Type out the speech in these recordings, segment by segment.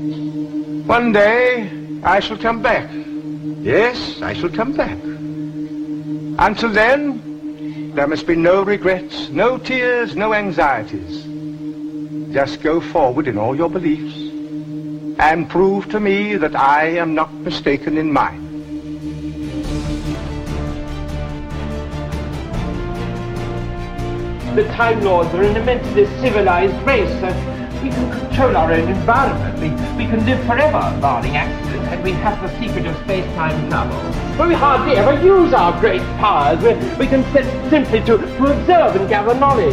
One day, I shall come back. Yes, I shall come back. Until then, there must be no regrets, no tears, no anxieties. Just go forward in all your beliefs and prove to me that I am not mistaken in mine. The Time Lords are an immensely civilized race. We can control our own environment. We can live forever, barring accidents, and we have the secret of space-time travel. But we hardly ever use our great powers. We can sit simply to observe and gather knowledge.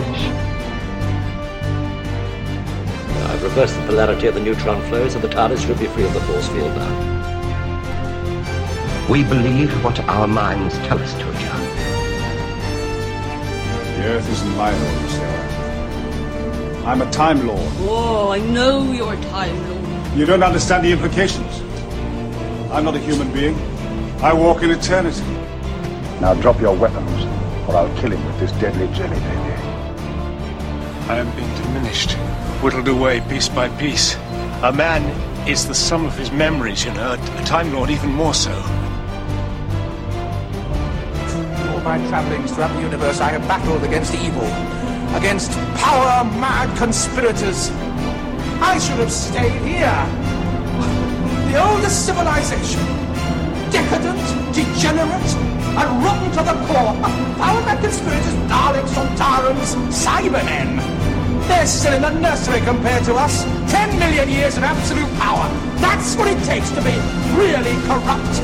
Now, I've reversed the polarity of the neutron flow, so the TARDIS should be free of the force field now. We believe what our minds tell us to, John. The Earth isn't my home, Sarah. I'm a Time Lord. Oh, I know you're a Time Lord. You don't understand the implications. I'm not a human being. I walk in eternity. Now drop your weapons, or I'll kill him with this deadly jelly, baby. I am being diminished, whittled away piece by piece. A man is the sum of his memories, you know, a Time Lord even more so. My travelings throughout the universe, I have battled against evil, against power-mad conspirators. I should have stayed here. The oldest civilization, decadent, degenerate, and rotten to the core. Power-mad conspirators, Daleks, Sontarans, Cybermen. They're still in the nursery compared to us. 10 million years of absolute power. That's what it takes to be really corrupt.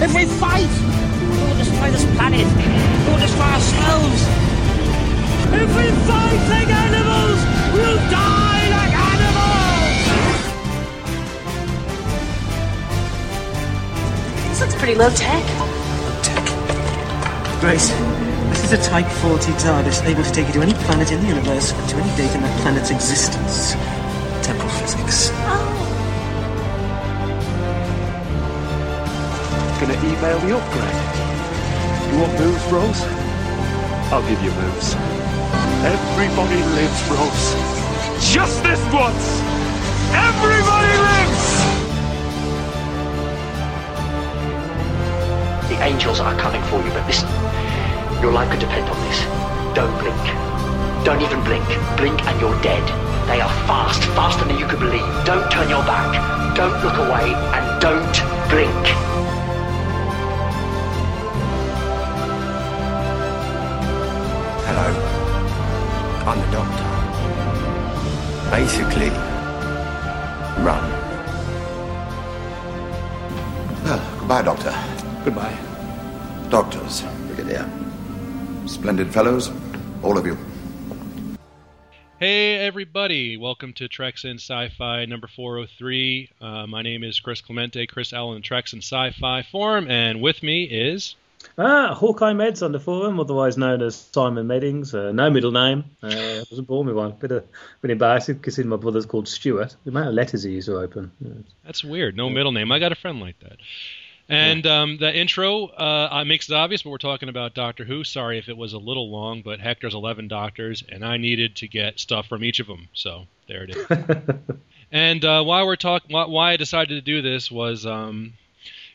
If we fight, we'll destroy this planet. We'll destroy ourselves. If we fight like animals, we'll die like animals! This looks pretty low-tech. Low-tech. Grace, this is a Type 40 TARDIS, able to take you to any planet in the universe and to any date in that planet's existence. Temporal physics. Gonna email the upgrade. You want moves, Rose? I'll give you moves. Everybody lives, Rose. Just this once! Everybody lives! The angels are coming for you, but listen. Your life could depend on this. Don't blink. Don't even blink. Blink and you're dead. They are fast, faster than you can believe. Don't turn your back. Don't look away. And don't blink. I'm the Doctor. Basically, run. Well, goodbye, Doctor. Goodbye. Doctors, Brigadier. Splendid fellows, all of you. Hey, everybody. Welcome to Trek'sin Sci-Fi number 403. My name is Chris Clemente, Chris Allen, Trek'sin Sci-Fi Forum, and with me is... Hawkeye Meds on the forum, otherwise known as Simon Meddings. No middle name. I wasn't born with one. Bit embarrassing considering my brother's called Stuart. The amount of letters he used to open. Yeah. That's weird. No middle name. I got a friend like that. And that intro makes it obvious, but we're talking about Doctor Who. Sorry if it was a little long, but heck, there's 11 doctors, and I needed to get stuff from each of them. So there it is. And why I decided to do this was...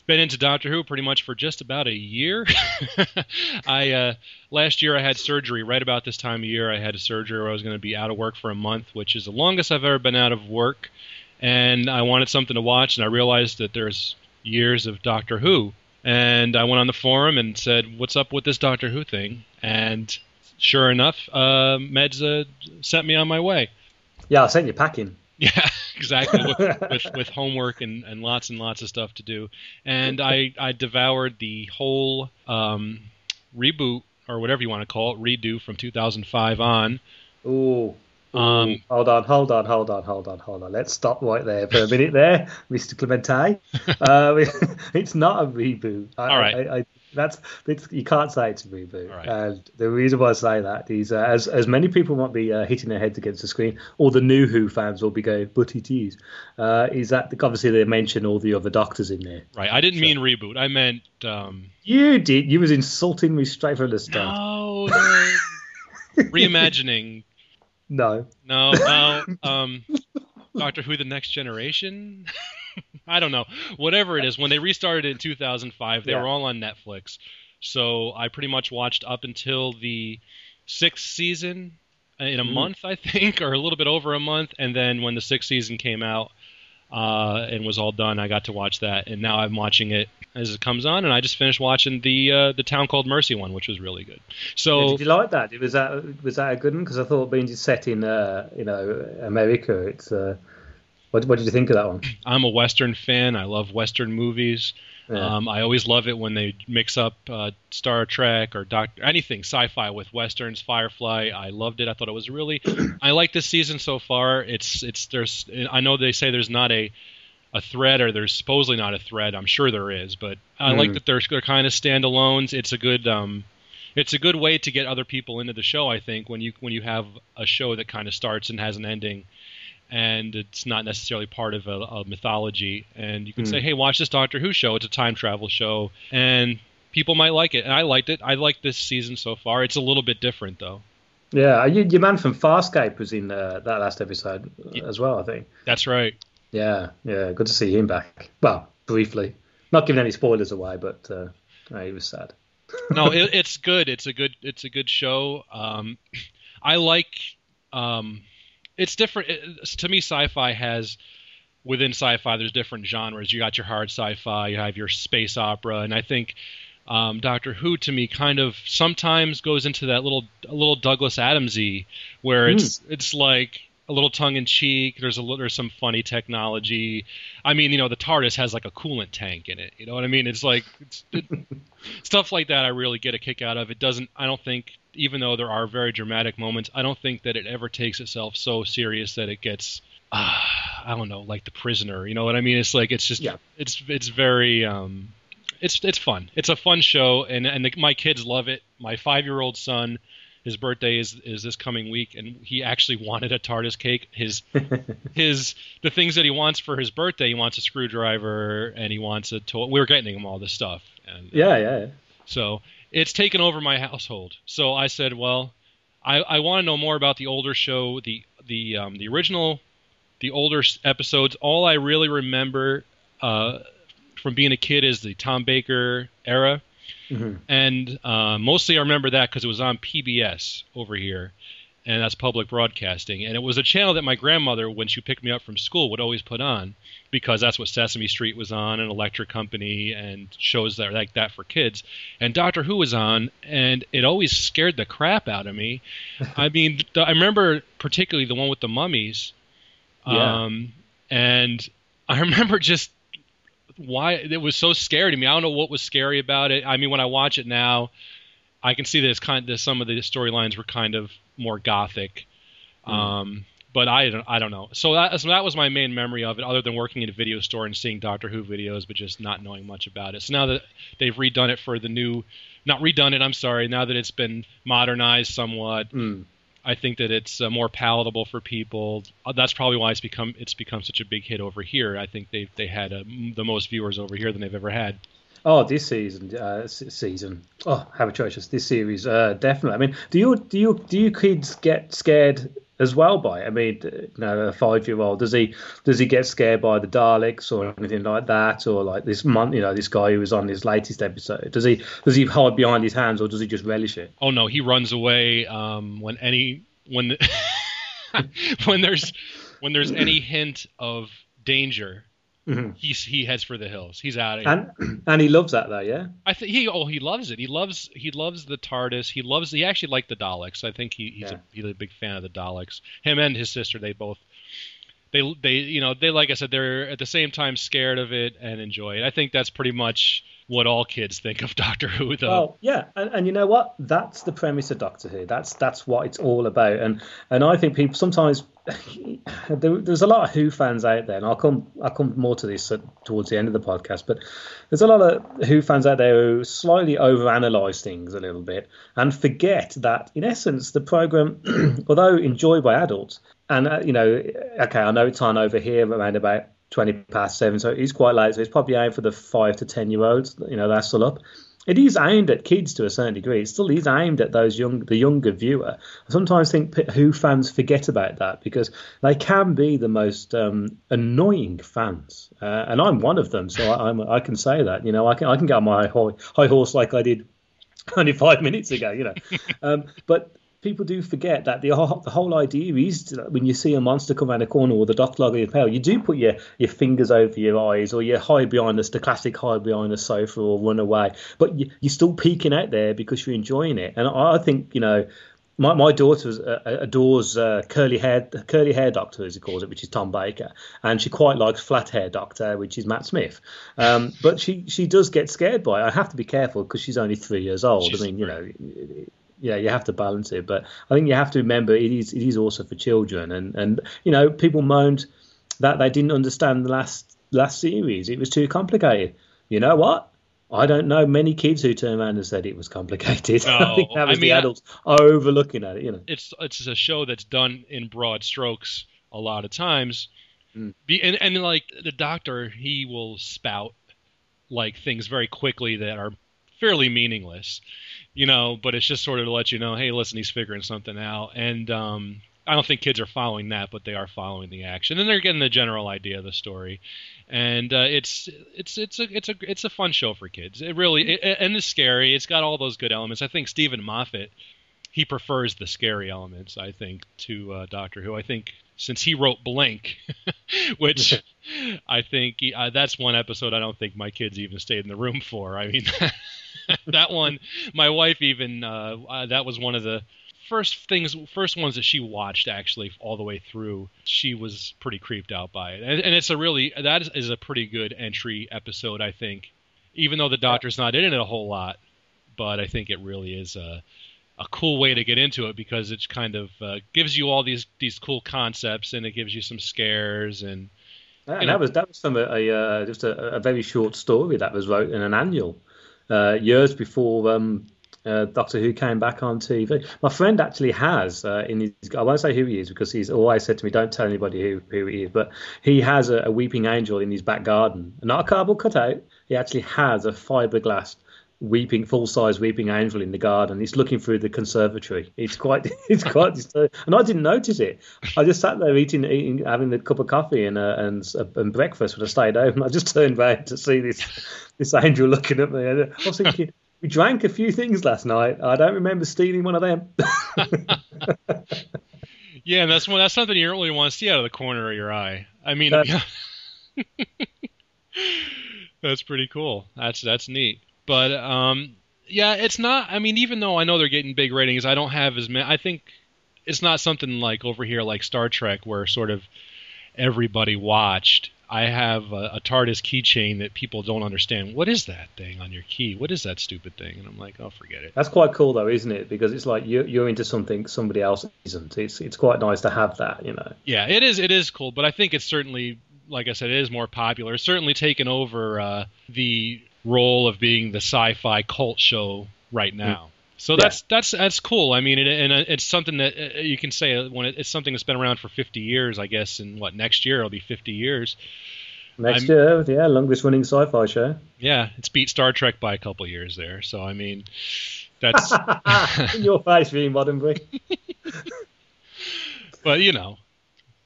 been into Doctor Who pretty much for just about a year. Last year I had surgery. Right about this time of year I had a surgery where I was going to be out of work for a month, which is the longest I've ever been out of work. And I wanted something to watch, and I realized that there's years of Doctor Who. And I went on the forum and said, what's up with this Doctor Who thing? And sure enough, Meds sent me on my way. Yeah, I sent you packing. Yeah, exactly, with homework and lots of stuff to do. And I devoured the whole reboot, or whatever you want to call it, redo from 2005 on. Ooh. Hold on. Let's stop right there for a minute there, Mr. Clemente. It's not a reboot. You can't say it's a reboot. Right. And the reason why I say that is, as many people might be hitting their heads against the screen, or the new Who fans will be going, but it is that obviously they mention all the other doctors in there. Right. I didn't mean reboot. I meant... You did. You was insulting me straight from the start. No. Reimagining... No. Doctor Who: The Next Generation. I don't know. Whatever it is, when they restarted it in 2005, they were all on Netflix. So I pretty much watched up until the 6th season in a month, I think, or a little bit over a month. And then when the 6th season came out and was all done, I got to watch that. And now I'm watching it as it comes on. And I just finished watching the Town Called Mercy one, which was really good. So did you like that? Was that a good one? Because I thought, being set in America, it's. What did you think of that one? I'm a Western fan. I love Western movies. Yeah. I always love it when they mix up Star Trek or anything sci-fi with Westerns. Firefly. I loved it. I thought it was really. I like this season so far. There's. I know they say there's not a thread, or there's supposedly not a thread. I'm sure there is, but I like that they're kind of standalones. It's a good. It's a good way to get other people into the show. I think when you have a show that kind of starts and has an ending. And it's not necessarily part of a mythology. And you can say, hey, watch this Doctor Who show. It's a time travel show. And people might like it. And I liked it. I liked this season so far. It's a little bit different, though. Yeah. Your man from Farscape was in that last episode as well, I think. That's right. Yeah. Good to see him back. Well, briefly. Not giving any spoilers away, but he was sad. No, it's good. It's a good show. I like... It's different. To me, sci-fi has, within sci-fi, there's different genres. You got your hard sci-fi, you have your space opera, and I think Doctor Who, to me, kind of sometimes goes into that little Douglas Adamsy, where it's like a little tongue-in-cheek. There's some funny technology. I mean, the TARDIS has like a coolant tank in it. You know what I mean? It's like stuff like that. I really get a kick out of it. I don't think. Even though there are very dramatic moments, I don't think that it ever takes itself so serious that it gets, I don't know, like The Prisoner. You know what I mean? It's like it's just, it's very, it's fun. It's a fun show, and my kids love it. My 5-year-old son, his birthday is this coming week, and he actually wanted a TARDIS cake. The things that he wants for his birthday, he wants a screwdriver, and he wants a toy. We were getting him all this stuff. And, So. It's taken over my household. So I said, well, I want to know more about the older show, the original, the older episodes. All I really remember from being a kid is the Tom Baker era. Mm-hmm. And mostly I remember that because it was on PBS over here, and that's public broadcasting. And it was a channel that my grandmother, when she picked me up from school, would always put on because that's what Sesame Street was on, and Electric Company, and shows that are like that for kids. And Doctor Who was on, and it always scared the crap out of me. I mean, I remember particularly the one with the mummies. Yeah. And I remember just why it was so scary to me. I don't know what was scary about it. I mean, when I watch it now, I can see that some of the storylines were kind of more gothic, but I don't know. So that was my main memory of it, other than working in a video store and seeing Doctor Who videos, but just not knowing much about it. So now that they've redone it for the new, not redone it, I'm sorry. Now that it's been modernized somewhat, I think that it's more palatable for people. That's probably why it's become such a big hit over here. I think they had the most viewers over here than they've ever had. Oh, this season. Oh, have a choice. This series, definitely. I mean, do you kids get scared as well by it? I mean, a 5-year-old, does he get scared by the Daleks or anything like that, or like this month? This guy who was on his latest episode. Does he hide behind his hands, or does he just relish it? Oh no, he runs away when there's any hint of danger. Mm-hmm. He heads for the hills. He's out of here, and he loves that though, yeah. I think he loves it. He loves the TARDIS. He actually liked the Daleks. I think he's a big fan of the Daleks. Him and his sister, they both like I said, they're at the same time scared of it and enjoy it. I think that's pretty much what all kids think of Doctor Who, though. Well, yeah, and you know what? That's the premise of Doctor Who. That's what it's all about. And I think people sometimes. There's a lot of Who fans out there, and I'll come more to this towards the end of the podcast, but there's a lot of Who fans out there who slightly overanalyze things a little bit and forget that, in essence, the program, although enjoyed by adults, and, okay, I know it's on over here around about 20 past 7, so it's quite late, so it's probably aimed for the 5 to 10-year-olds, they're still up. It is aimed at kids to a certain degree. It still is aimed at those the younger viewer. I sometimes think Who fans forget about that because they can be the most annoying fans, and I'm one of them. So I can say that. You know, I can get on my high horse like I did only 5 minutes ago. You know, but people do forget that the whole idea is that when you see a monster come around a corner or the Doctor log of your tail, you do put your fingers over your eyes or you hide behind the classic hide behind the sofa or run away. But you're still peeking out there because you're enjoying it. And I think, you know, my daughter adores curly hair Doctor, as he calls it, which is Tom Baker, and she quite likes flat hair Doctor, which is Matt Smith. But she does get scared by it. I have to be careful because she's only 3 years old. I mean, you know. Yeah, you have to balance it, but I think you have to remember it is also for children, and you know, people moaned that they didn't understand the last series; it was too complicated. You know what? I don't know many kids who turned around and said it was complicated. Oh, I think that was the adults overlooking at it. You know, it's a show that's done in broad strokes a lot of times, and like the Doctor, he will spout like things very quickly that are fairly meaningless. You know, but it's just sort of to let you know, hey, listen, he's figuring something out. And I don't think kids are following that, but they are following the action, and they're getting the general idea of the story. And it's a fun show for kids. It really and it's scary. It's got all those good elements. I think Stephen Moffat, he prefers the scary elements, I think, to Doctor Who. I think since he wrote Blink, which I think that's one episode I don't think my kids even stayed in the room for. I mean. That one, my wife even, that was one of the first ones that she watched, actually, all the way through. She was pretty creeped out by it. And it's that is a pretty good entry episode, I think, even though the Doctor's not in it a whole lot. But I think it really is a cool way to get into it because it's kind of gives you all these cool concepts, and it gives you some scares and... And that was from just a very short story that was wrote in an annual. Years before Doctor Who came back on TV. My friend actually has, I won't say who he is because he's always said to me, don't tell anybody who he is, but he has a weeping angel in his back garden. Not a cardboard cutout. He actually has a fiberglass full-size weeping angel in the garden. It's looking through the conservatory. It's quite disturbing. And I didn't notice it. I just sat there eating having the cup of coffee and breakfast when I stayed home. I just turned around to see this angel looking at me. I was thinking, we drank a few things last night. I don't remember stealing one of them. Yeah, and that's something you really want to see out of the corner of your eye. I mean, that's pretty cool. That's neat. But, yeah, it's not – I mean, even though I know they're getting big ratings, I don't have as many – I think it's not something like over here like Star Trek where sort of everybody watched. I have a TARDIS keychain that people don't understand. What is that thing on your key? What is that stupid thing? And I'm like, oh, forget it. That's quite cool though, isn't it? Because it's like you're into something somebody else isn't. It's quite nice to have that, you know. Yeah, it is cool, but I think it's certainly – like I said, it is more popular. It's certainly taken over the – role of being the sci-fi cult show right now, so that's cool. I mean, it's something that you can say when it's something that's been around for 50 years, I guess. And next year it'll be 50 years. Next year, yeah, longest running sci-fi show. Yeah, it's beat Star Trek by a couple years there. So I mean, that's in your face, being modern boy. But you know.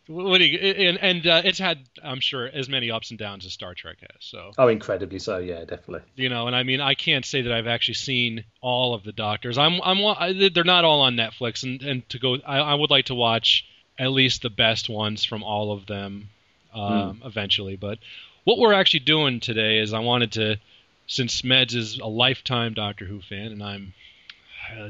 It's had, I'm sure, as many ups and downs as Star Trek has. So. Oh, incredibly so. Yeah, definitely. You know, and I mean, I can't say that I've actually seen all of the Doctors. They're not all on Netflix, and to go, I would like to watch at least the best ones from all of them eventually. But what we're actually doing today is I wanted to, since Meds is a lifetime Doctor Who fan, and I'm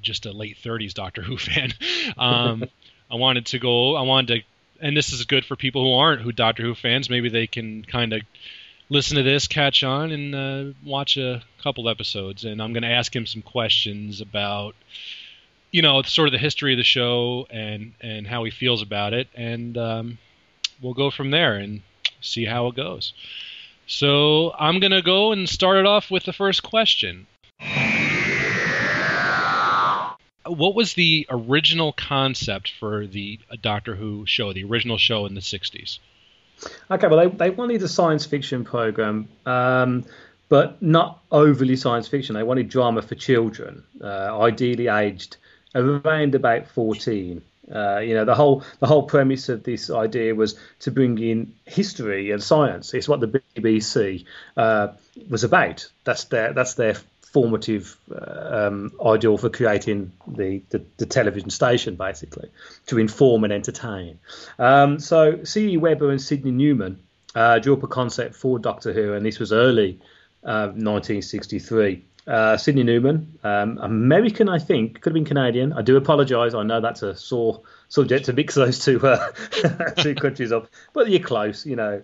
just a late 30s Doctor Who fan, I wanted to. And this is good for people who aren't Doctor Who fans. Maybe they can kind of listen to this, catch on, and watch a couple episodes. And I'm going to ask him some questions about, you know, sort of the history of the show and how he feels about it. And we'll go from there and see how it goes. So I'm going to go and start it off with the first question. What was the original concept for the Doctor Who show, the original show in the 60s? Okay, well, they wanted a science fiction program but not overly science fiction. They wanted drama for children, ideally aged around about 14. You know, the whole premise of this idea was to bring in history and science. It's what the BBC was about. That's their formative ideal for creating the television station, basically, to inform and entertain. So C.E. Webber and Sidney Newman drew up a concept for Doctor Who, and this was early 1963. Sidney Newman, American, I think, could have been Canadian. I do apologise. I know that's a sore subject to mix those two countries up, but you're close, you know.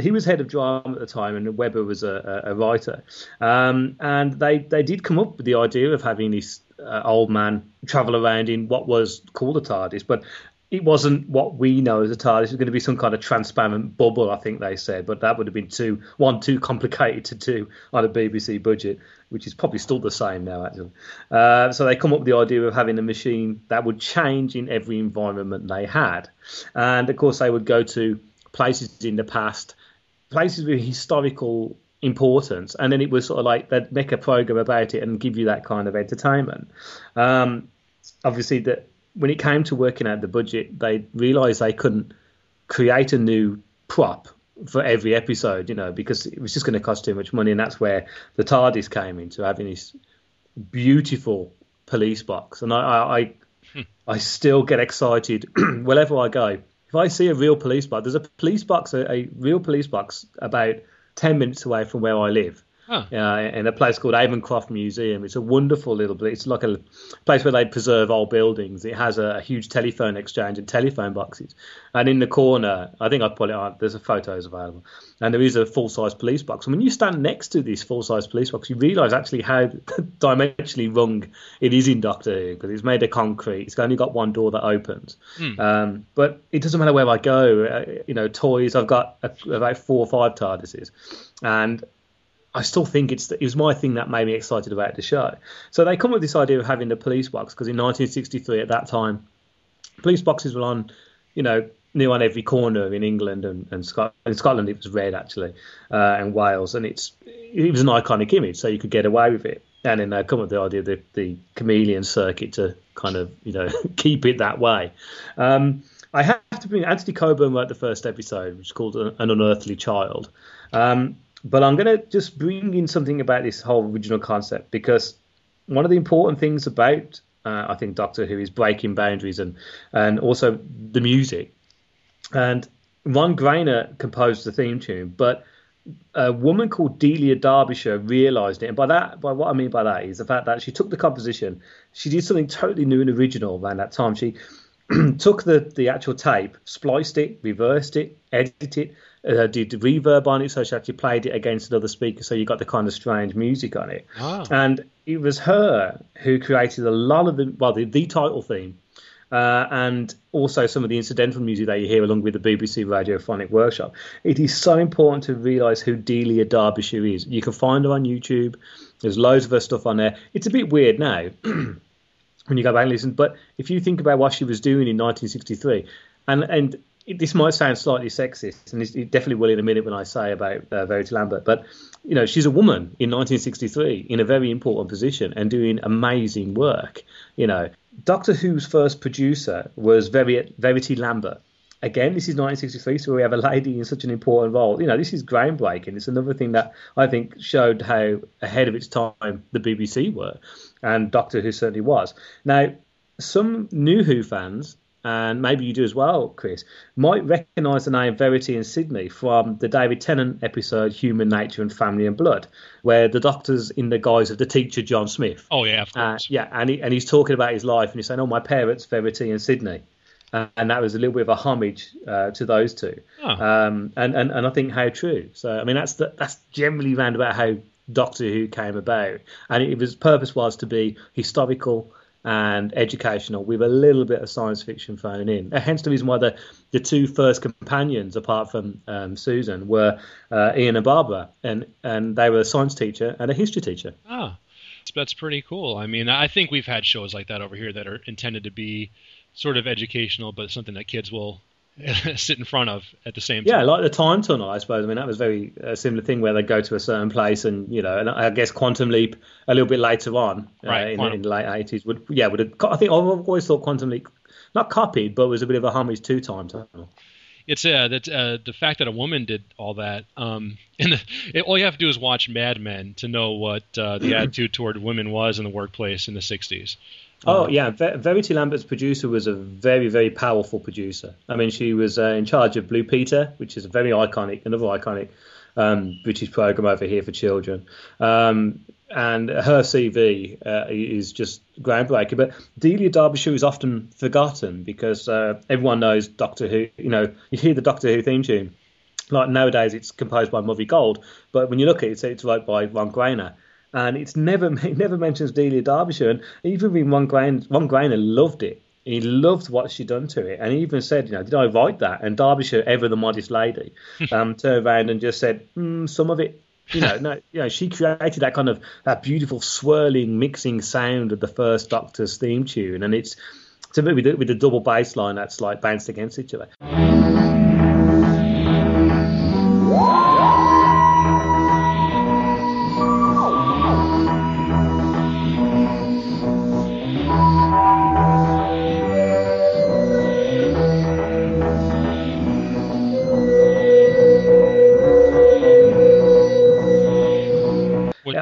He was head of drama at the time, and Webber was a writer. And they did come up with the idea of having this old man travel around in what was called a TARDIS, but it wasn't what we know as a TARDIS. It was going to be some kind of transparent bubble, I think they said, but that would have been too complicated to do on a BBC budget, which is probably still the same now, actually. So they come up with the idea of having a machine that would change in every environment they had. And, of course, they would go to places in the past, places with historical importance, and then it was sort of like they'd make a programme about it and give you that kind of entertainment. Obviously, when it came to working out the budget, they realised they couldn't create a new prop for every episode, you know, because it was just going to cost too much money. And that's where the TARDIS came into having this beautiful police box. And I still get excited wherever I go. If I see a real police box, there's a police box, a real police box about 10 minutes away from where I live. In a place called Avoncroft Museum. It's a wonderful little bit. It's like a place where they preserve old buildings. It has a huge telephone exchange and telephone boxes. And in the corner, I think I put it on, there's photos available. And there is a full-size police box. And when you stand next to this full-size police box, you realise actually how dimensionally wrong it is in Doctor Who, because it's made of concrete. It's only got one door that opens. But it doesn't matter where I go. You know, toys, I've got about 4 or 5 TARDISes. And I still think it was my thing that made me excited about the show. So they come up with this idea of having the police box, because in 1963 at that time, police boxes were on, you know, near on every corner in England and Scotland. In Scotland it was red, actually, and Wales. And it was an iconic image, so you could get away with it. And then they come up with the idea of the chameleon circuit to kind of, you know, keep it that way. I have to bring Anthony Coburn wrote the first episode, which is called An Unearthly Child. But I'm going to just bring in something about this whole original concept, because one of the important things about, I think, Doctor Who is breaking boundaries and also the music. And Ron Grainer composed the theme tune, but a woman called Delia Derbyshire realised it. And by what I mean by that is the fact that she took the composition. She did something totally new and original around that time. She took the actual tape, spliced it, reversed it, edited it, did reverb on it, so she actually played it against another speaker, so you got the kind of strange music on it. Wow. And it was her who created a lot of the title theme, and also some of the incidental music that you hear along with the BBC Radiophonic Workshop. It is so important to realise who Delia Derbyshire is. You can find her on YouTube. There's loads of her stuff on there. It's a bit weird now when you go back and listen, but if you think about what she was doing in 1963, and this might sound slightly sexist, and it definitely will in a minute when I say about Verity Lambert, but, you know, she's a woman in 1963 in a very important position and doing amazing work. You know, Doctor Who's first producer was Verity Lambert. Again, this is 1963, so we have a lady in such an important role. You know, this is groundbreaking. It's another thing that I think showed how ahead of its time the BBC were, and Doctor Who certainly was. Now, some new Who fans, and maybe you do as well, Chris, might recognise the name Verity and Sidney from the David Tennant episode Human Nature and Family and Blood, where the Doctor's in the guise of the teacher, John Smith. Oh, yeah, of course. And he's talking about his life, and he's saying, oh, my parents, Verity and Sidney. And that was a little bit of a homage to those two. Oh. And I think how true. So, I mean, that's generally round about how Doctor Who came about. And its purpose was to be historical and educational with a little bit of science fiction thrown in. Hence the reason why the two first companions, apart from Susan, were Ian and Barbara, and they were a science teacher and a history teacher. Ah, that's pretty cool. I mean, I think we've had shows like that over here that are intended to be sort of educational, but something that kids will sit in front of at the same time. Yeah, like the time tunnel, I suppose. I mean, that was very similar thing where they go to a certain place, and you know, and I guess Quantum Leap a little bit later on, right, in the late '80s would have, I think I've always thought Quantum Leap not copied, but was a bit of a homage to Time Tunnel. It's the fact that a woman did all that, all you have to do is watch Mad Men to know what the attitude toward women was in the workplace in the 60s. Oh, yeah. Verity Lambert's producer was a very, very powerful producer. I mean, she was in charge of Blue Peter, which is a very iconic, British program over here for children. And her CV is just groundbreaking. But Delia Derbyshire is often forgotten because everyone knows Doctor Who. You know, you hear the Doctor Who theme tune. Like nowadays, it's composed by Murray Gold. But when you look at it, it's wrote by Ron Grainer. And it never mentions Delia Derbyshire. And even Ron Grainer loved it. He loved what she'd done to it. And he even said, you know, did I write that? And Derbyshire, ever the modest lady, turned around and just said, some of it. She created that kind of that beautiful swirling mixing sound of the first Doctor's theme tune, and it's a bit with the double bass line that's like bounced against each other.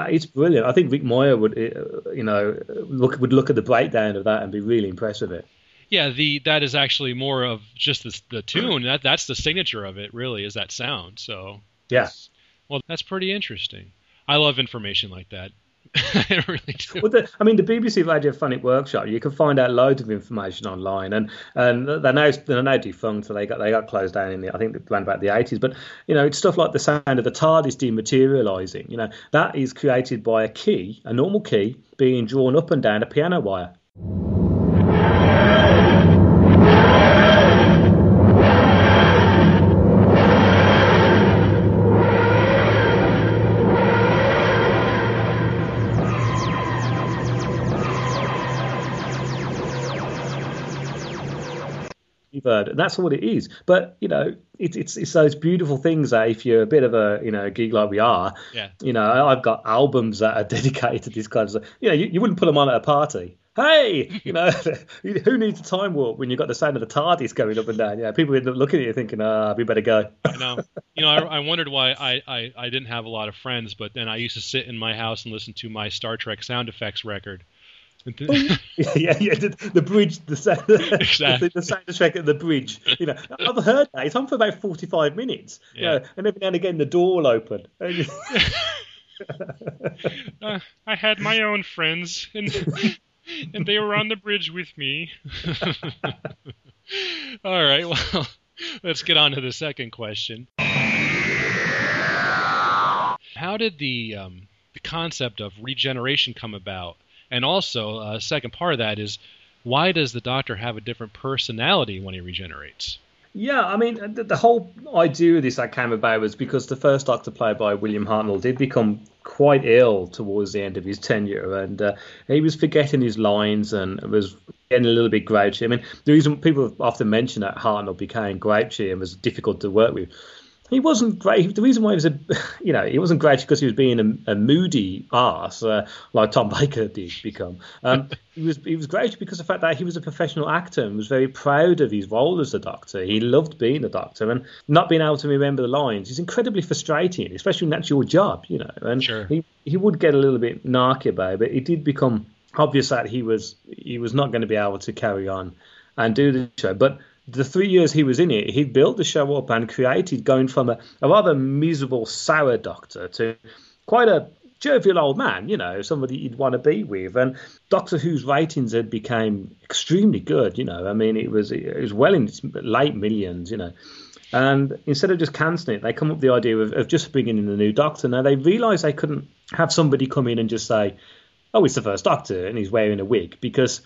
It's brilliant. I think Rick Moyer would look at the breakdown of that and be really impressed with it. Yeah, that is actually more of just the tune. That's the signature of it, really, is that sound. So yes, well, that's pretty interesting. I love information like that. I really do. Well, the BBC Radiophonic Workshop, you can find out loads of information online, and they're now defunct, so they got closed down in around about the 80s. But you know, it's stuff like the sound of the TARDIS dematerializing. You know, that is created by a normal key, being drawn up and down a piano wire. That's what it is. But you know, it's those beautiful things that if you're a bit of a geek like we are, yeah. You know, I've got albums that are dedicated to this kind of stuff. You know, you wouldn't put them on at a party. Hey, you know, who needs a time warp when you've got the sound of the TARDIS going up and down? Yeah, people end up looking at you thinking, we better go. I know. You know, I wondered why I didn't have a lot of friends, but then I used to sit in my house and listen to my Star Trek sound effects record. yeah, the bridge, exactly. The soundtrack at the bridge. You know, I've heard that. It's on for about 45 minutes. Yeah. You know, and every now and again the door will open. I had my own friends, and they were on the bridge with me. All right, well, let's get on to the second question. How did the concept of regeneration come about? And also, second part of that is, why does the Doctor have a different personality when he regenerates? Yeah, I mean, the whole idea of this that came about was because the first Doctor, played by William Hartnell, did become quite ill towards the end of his tenure, and he was forgetting his lines and was getting a little bit grouchy. I mean, the reason people often mention that Hartnell became grouchy and was difficult to work with. He wasn't great. The reason why he wasn't great because he was being a moody arse, like Tom Baker did become. He was great because of the fact that he was a professional actor and was very proud of his role as the Doctor. He loved being the Doctor, and not being able to remember the lines is incredibly frustrating, especially when that's your job, you know. And sure. He would get a little bit narky about it, but it did become obvious that he was not going to be able to carry on and do the show, but. The 3 years he was in it, he built the show up and created, going from a rather miserable, sour Doctor to quite a jovial old man, you know, somebody you'd want to be with. And Doctor Who's ratings had became extremely good, you know. I mean, it was well in its late millions, you know. And instead of just cancelling it, they come up with the idea of just bringing in the new Doctor. Now, they realised they couldn't have somebody come in and just say, oh, it's the first Doctor and he's wearing a wig, because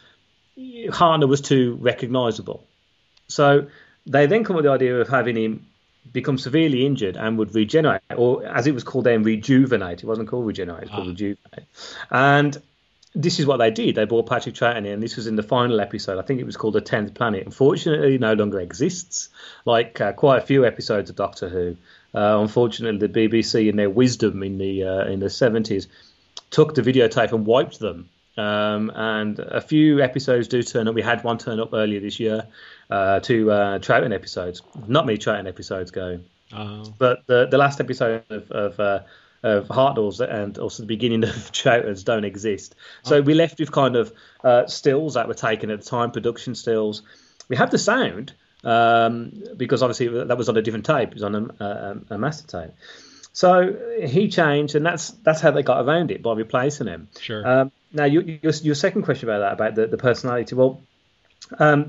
Hartnell was too recognisable. So they then come up with the idea of having him become severely injured and would regenerate, or as it was called then, rejuvenate. It wasn't called regenerate, it was called rejuvenate. And this is what they did. They brought Patrick Troughton in. This was in the final episode. I think it was called The 10th Planet. Unfortunately, it no longer exists. Like quite a few episodes of Doctor Who. Unfortunately, the BBC, in their wisdom in the 70s, took the videotape and wiped them. And a few episodes do turn up. We had one turn up earlier this year, two Troughton episodes. Not many Troughton episodes going. Oh. But the last episode of Hartnell's and also the beginning of Troughton's don't exist. So we left with kind of stills that were taken at the time, production stills. We have the sound because obviously that was on a different tape. It was on a master tape. So he changed, and that's how they got around it, by replacing him. Sure. Now, your second question about that, about the personality. Well,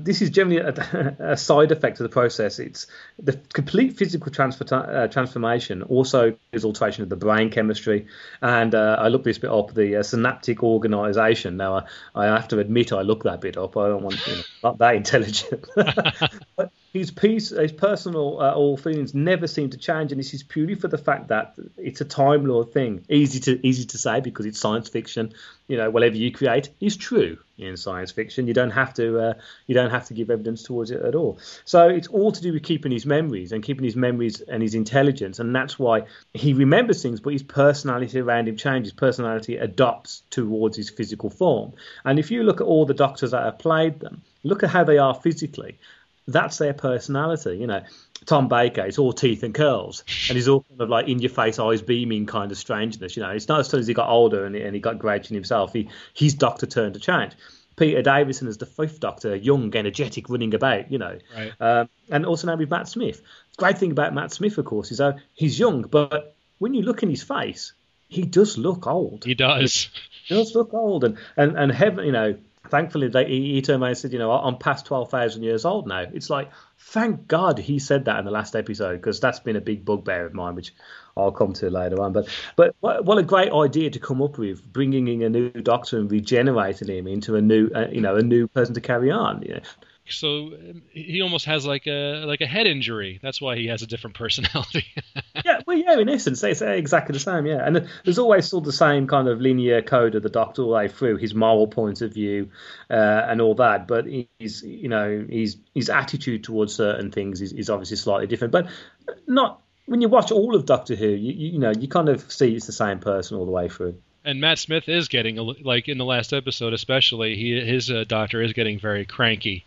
this is generally a side effect of the process. It's the complete physical transformation, also is alteration of the brain chemistry. And I looked this bit up, the synaptic organisation. Now, I have to admit I looked that bit up. I don't want, not that intelligent. But his personal all feelings never seem to change, and this is purely for the fact that it's a Time Lord thing. Easy to say because it's science fiction. You know, whatever you create is true in science fiction. You don't have to give evidence towards it at all. So it's all to do with keeping his memories and his intelligence, and that's why he remembers things. But his personality around him changes. Personality adopts towards his physical form. And if you look at all the Doctors that have played them, look at how they are physically. That's their personality, you know. Tom Baker, it's all teeth and curls, and he's all kind of like in-your-face, eyes beaming kind of strangeness, you know. It's not as soon as he got older and he got great in himself. His Doctor turned to change. Peter Davison as the Fifth Doctor, young, energetic, running about, you know. Right. And also now with Matt Smith. The great thing about Matt Smith, of course, is he's young, but when you look in his face, he does look old. He does look old, and heaven, you know. Thankfully, he turned around and said, you know, I'm past 12,000 years old now. It's like, thank God he said that in the last episode, because that's been a big bugbear of mine, which I'll come to later on. But what a great idea to come up with, bringing in a new Doctor and regenerating him into a new person to carry on. You know? So he almost has like a head injury. That's why he has a different personality. Yeah, in essence, it's exactly the same, yeah. And there's always still the same kind of linear code of the Doctor all the way through, his moral point of view and all that. But his attitude towards certain things is obviously slightly different. But not when you watch all of Doctor Who, you kind of see it's the same person all the way through. And Matt Smith is getting, like in the last episode especially, his Doctor is getting very cranky.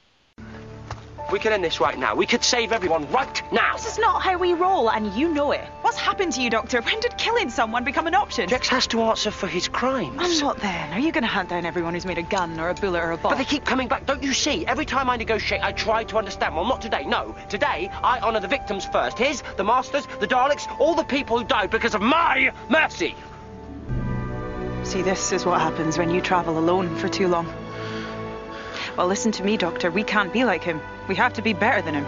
We could end this right now. We could save everyone right now. This is not how we roll, and you know it. What's happened to you, Doctor? When did killing someone become an option? Jax has to answer for his crimes. I'm not then. Are you going to hunt down everyone who's made a gun or a bullet or a bomb? But they keep coming back, don't you see? Every time I negotiate, I try to understand. Well, not today, no. Today, I honour the victims first. His, the Masters, the Daleks, all the people who died because of my mercy. See, this is what happens when you travel alone for too long. Well, listen to me, Doctor. We can't be like him. We have to be better than him.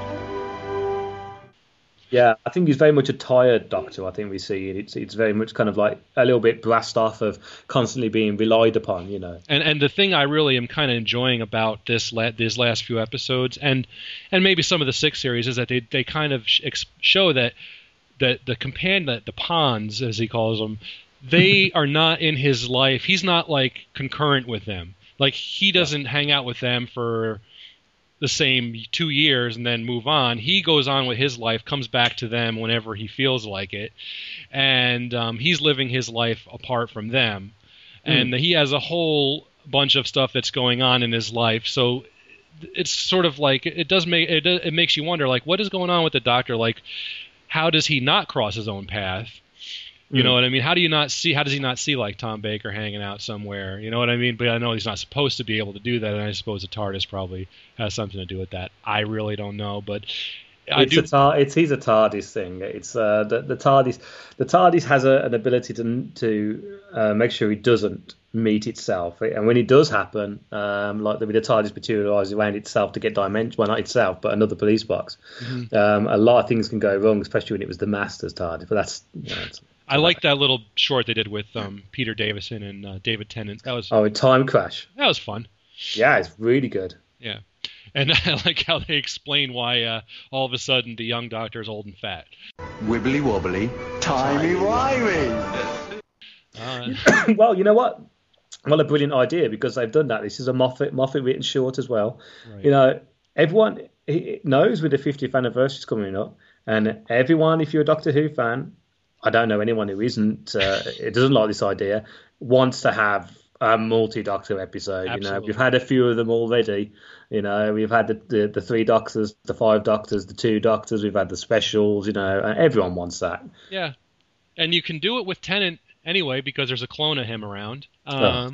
Yeah, I think he's very much a tired Doctor. I think we see it. It's very much kind of like a little bit brassed off of constantly being relied upon, you know. And the thing I really am kind of enjoying about these last few episodes, and maybe some of the Sixth series, is that they kind of show that the companion, the pawns, as he calls them, they are not in his life. He's not like concurrent with them. Like, he doesn't hang out with them for the same 2 years and then move on. He goes on with his life, comes back to them whenever he feels like it, and he's living his life apart from them. And he has a whole bunch of stuff that's going on in his life. So it's sort of like it makes you wonder, like, what is going on with the Doctor? Like, how does he not cross his own path? You know what I mean? How does he not see like Tom Baker hanging out somewhere? You know what I mean? But I know he's not supposed to be able to do that, and I suppose the TARDIS probably has something to do with that. I really don't know, but he's a TARDIS thing. It's the TARDIS. The TARDIS has an ability to make sure it doesn't meet itself, and when it does happen, like the TARDIS materializes around itself to get dimension. Well, not itself, but another police box. Mm-hmm. A lot of things can go wrong, especially when it was the Master's TARDIS. But that's. You know, I like that little short they did with Peter Davison and David Tennant. That was Time Crash. That was fun. Yeah, it's really good. Yeah, and I like how they explain why all of a sudden the young Doctor is old and fat. Wibbly wobbly, timey wimey. Well, you know what? What a brilliant idea, because they've done that. This is a Moffat written short as well. Right. You know, everyone knows with the 50th anniversary is coming up, and everyone, if you're a Doctor Who fan, I don't know anyone who isn't, it doesn't like this idea, wants to have a multi-Doctor episode. Absolutely. You know, we've had a few of them already. You know, we've had the Three Doctors, the Five Doctors, the Two Doctors, we've had the specials, you know, and everyone wants that. Yeah, and you can do it with Tennant anyway, because there's a clone of him around. But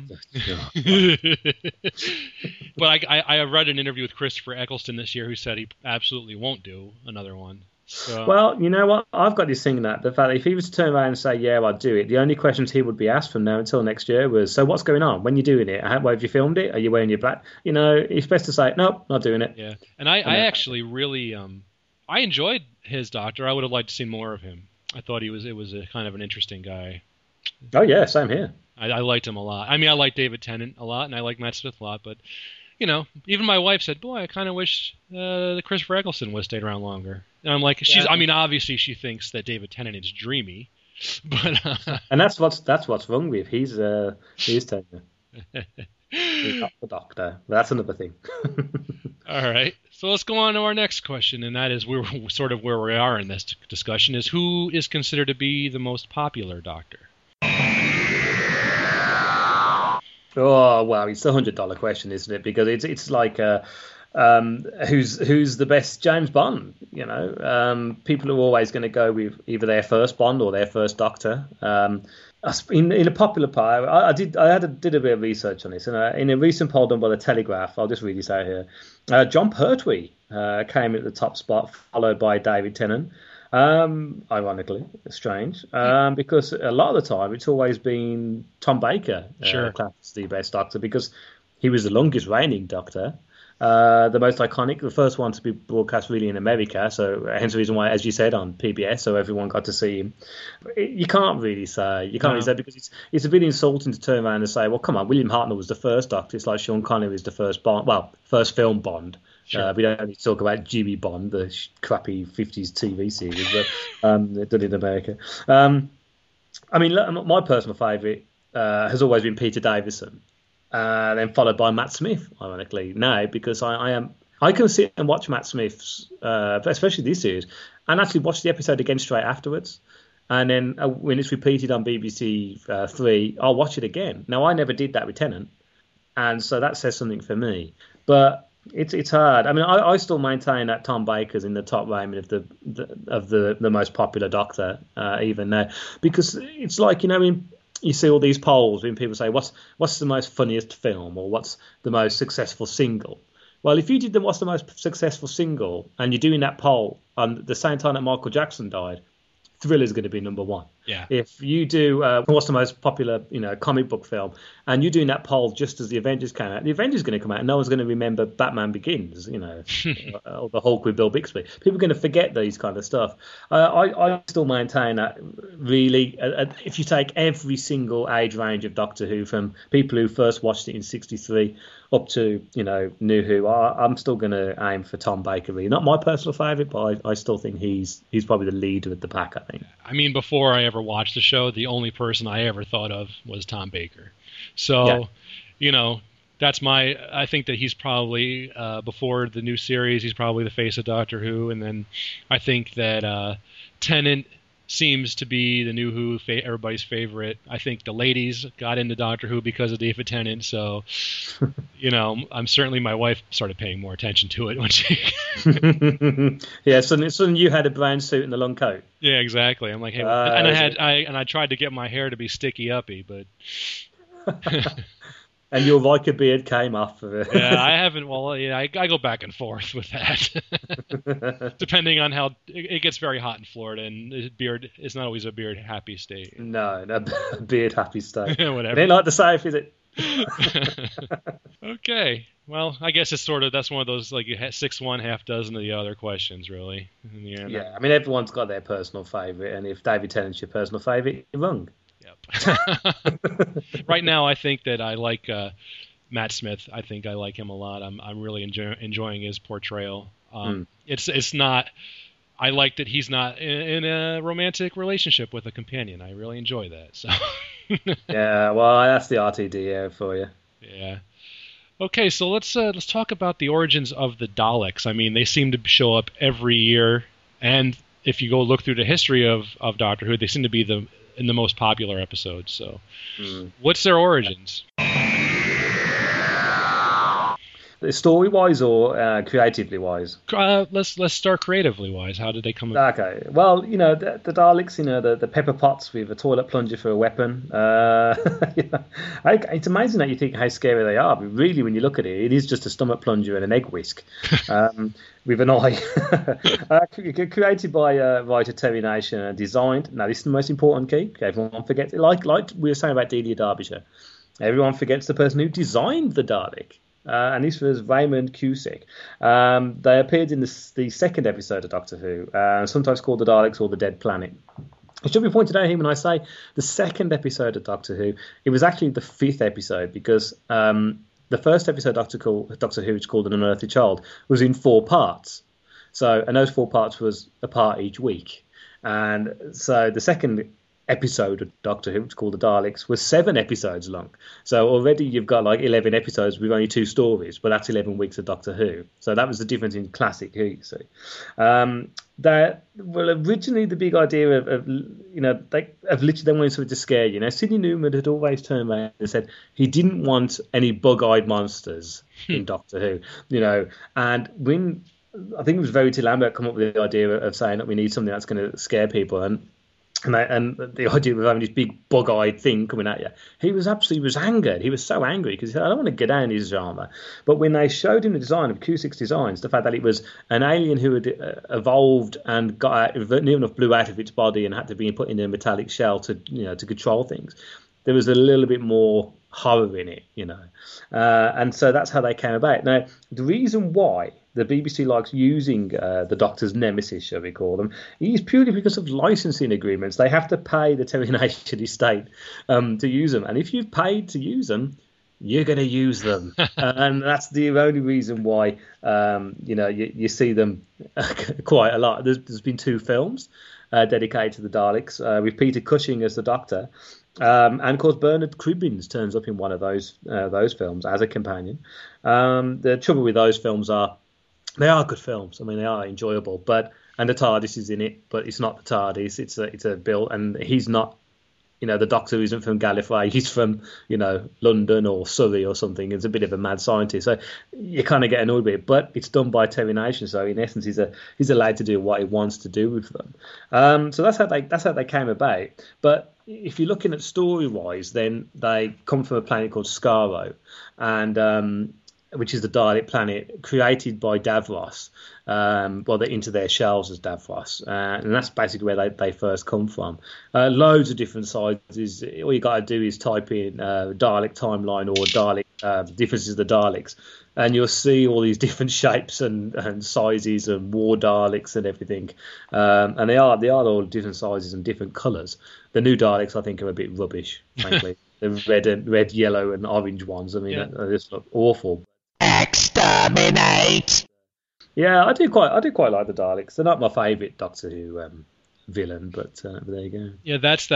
I read an interview with Christopher Eccleston this year who said he absolutely won't do another one. So. Well, you know what? I've got this thing that the fact that if he was to turn around and say, yeah, I'll do it, the only questions he would be asked from now until next year was, so what's going on? When you're doing it? How have you filmed it? Are you wearing your black? You know, it's best to say, nope, not doing it. Yeah, and I actually really I enjoyed his Doctor. I would have liked to see more of him. I thought it was a kind of an interesting guy. Oh, yeah, same here. I liked him a lot. I mean, I like David Tennant a lot, and I like Matt Smith a lot, but, you know, even my wife said, boy, I kind of wish the Christopher Eccleston would have stayed around longer. And I'm like, I mean, obviously she thinks that David Tennant is dreamy, but... and that's what's wrong with he's Tennant. He's not the Doctor. That's another thing. All right, so let's go on to our next question, and that is sort of where we are in this discussion, is who is considered to be the most popular Doctor? Oh, wow, it's a $100 question, isn't it? Because it's like who's the best James Bond? You know, people are always going to go with either their first Bond or their first Doctor. In a popular poll, I did a bit of research on this, and in a recent poll done by the Telegraph, I'll just read this out here. John Pertwee came at the top spot, followed by David Tennant. Ironically, strange, because a lot of the time it's always been Tom Baker, classed the best Doctor, because he was the longest reigning Doctor, the most iconic, the first one to be broadcast really in America, so hence the reason why, as you said, on PBS, so everyone got to see him. You can't really say because it's a bit insulting to turn around and say, well, come on, William Hartnell was the first Doctor. It's like Sean Connery was the first Bond, well, first film Bond. Sure. We don't need to talk about Jimmy Bond, the crappy 50s TV series but done in America. I mean, my personal favourite has always been Peter Davison, then followed by Matt Smith, ironically, now, because I can sit and watch Matt Smith's, especially this series, and actually watch the episode again straight afterwards. And then when it's repeated on BBC 3, I'll watch it again. Now, I never did that with Tennant, and so that says something for me. But... It's hard. I mean, I still maintain that Tom Baker's in the top range of the most popular Doctor, even now, because it's like, you know, you see all these polls when people say what's the most funniest film or what's the most successful single. Well, if you did the what's the most successful single and you're doing that poll on the same time that Michael Jackson died, Thriller's going to be number one. Yeah. If you do what's the most popular, you know, comic book film, and you're doing that poll just as the Avengers came out, the Avengers going to come out, and no one's going to remember Batman Begins, you know, or the Hulk with Bill Bixby. People are going to forget these kind of stuff. I still maintain that, really, if you take every single age range of Doctor Who, from people who first watched it in '63 up to, you know, New Who, I'm still going to aim for Tom Baker. Really, not my personal favourite, but I still think he's probably the leader of the pack. I think. I mean, before I ever watched the show, the only person I ever thought of was Tom Baker. So, You know, that's I think that he's probably, before the new series, he's probably the face of Doctor Who. And then I think that Tennant seems to be the new Who, everybody's favorite. I think the ladies got into Doctor Who because of David Tennant. So, you know, I'm certainly, my wife started paying more attention to it when she... yeah, suddenly you had a brown suit and a long coat. Yeah, exactly. I'm like, hey, and I tried to get my hair to be sticky uppy, but... And your Viker beard came off of it. Yeah, I haven't. Well, yeah, I go back and forth with that, depending on how it gets. Very hot in Florida, and beard is not always a beard happy state. No, beard happy state. Whatever. They like the South, is it? Okay. Well, I guess it's sort of, that's one of those, like, 6-1, half dozen of the other questions, really. Yeah. I mean, everyone's got their personal favorite, and if David Tennant's your personal favorite, you're wrong. Right now, I think that I like Matt Smith. I think I like him a lot. I'm really enjoying his portrayal. It's not. I like that he's not in a romantic relationship with a companion. I really enjoy that. So. Yeah, well, that's the RTD for you. Yeah. Okay, so let's talk about the origins of the Daleks. I mean, they seem to show up every year, and if you go look through the history of Doctor Who, they seem to be in the most popular episodes. So, what's their origins? Story-wise or creatively-wise? Let's start creatively-wise. How did they come up? Okay. Well, you know, the Daleks, you know, the pepper pots with a toilet plunger for a weapon. Yeah. It's amazing that you think how scary they are, but really when you look at it, it is just a stomach plunger and an egg whisk with an eye. Created by writer Terry Nation and designed. Now, this is the most important key. Everyone forgets it. Like we were saying about Delia Derbyshire, everyone forgets the person who designed the Dalek. And this was Raymond Cusick. They appeared in the second episode of Doctor Who, sometimes called The Daleks or The Dead Planet. It should be pointed out here when I say the second episode of Doctor Who, it was actually the fifth episode because the first episode of Doctor Who, which is called An Unearthly Child, was in four parts. So, and those four parts was a part each week. And so the second episode of Doctor Who, it's called The Daleks, was 7 episodes long. So already you've got like 11 episodes with only 2 stories, but that's 11 weeks of Doctor Who. So that was the difference in classic Who, you see. Originally the big idea of you know, of literally they wanted something to scare you. Now, Sidney Newman had always turned around and said he didn't want any bug-eyed monsters in Doctor Who, you know, and when I think it was Verity Lambert come up with the idea of saying that we need something that's going to scare people, and the idea of having this big bug-eyed thing coming at you. He was absolutely angered. He was so angry because he said, I don't want to get down his genre. But when they showed him the design of Cusick's designs, the fact that it was an alien who had evolved and got near enough blew out of its body and had to be put in a metallic shell to, you know, to control things, there was a little bit more horror in it, you know. And so that's how they came about. Now, the reason why the BBC likes using the Doctor's nemesis, shall we call them, is purely because of licensing agreements. They have to pay the Terry Nation estate to use them. And if you've paid to use them, you're going to use them. And that's the only reason why, you know, you see them quite a lot. There's been 2 films dedicated to the Daleks with Peter Cushing as the Doctor. And of course, Bernard Cribbins turns up in one of those films as a companion. The trouble with those films are, they are good films. I mean, they are enjoyable. And the TARDIS is in it, but it's not the TARDIS. It's a build, and he's not, you know, the Doctor isn't from Gallifrey. He's from, you know, London or Surrey or something. It's a bit of a mad scientist. So you kind of get annoyed with it, but it's done by Terry Nation. So in essence, he's allowed to do what he wants to do with them. So that's how they came about. But if you're looking at story-wise, then they come from a planet called Skaro, and which is the Dalek planet created by Davros. Well, they're into their shells as Davros. And that's basically where they first come from. Loads of different sizes. All you got to do is type in Dalek timeline or Dalek differences of the Daleks. And you'll see all these different shapes and sizes and war Daleks and everything. And they are all different sizes and different colours. The new Daleks, I think, are a bit rubbish, frankly. The red, yellow and orange ones. I mean, they just look awful. Exterminate. Yeah, I do quite like the Daleks. They're not my favourite Doctor Who villain, but there you go. Yeah, that's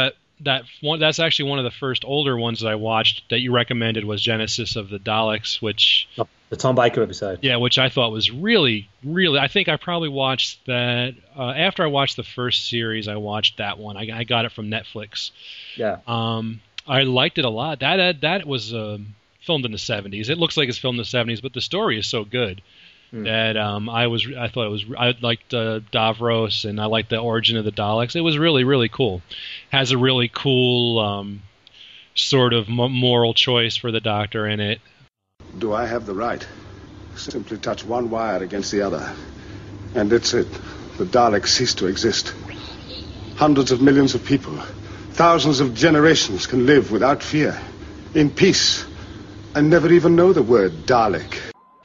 actually one of the first older ones that I watched that you recommended was Genesis of the Daleks, which the Tom Baker episode. Yeah, which I thought was really, really. I think I probably watched that after I watched the first series. I watched that one. I got it from Netflix. Yeah. I liked it a lot. That was filmed in the 70s. It looks like it's filmed in the 70s, but the story is so good that I liked Davros, and I liked the origin of the Daleks. It was really, really cool. Has a really cool sort of moral choice for the Doctor in it. Do I have the right? Simply touch one wire against the other, and it's it. The Daleks cease to exist. Hundreds of millions of people, thousands of generations can live without fear, in peace, and never even know the word Dalek.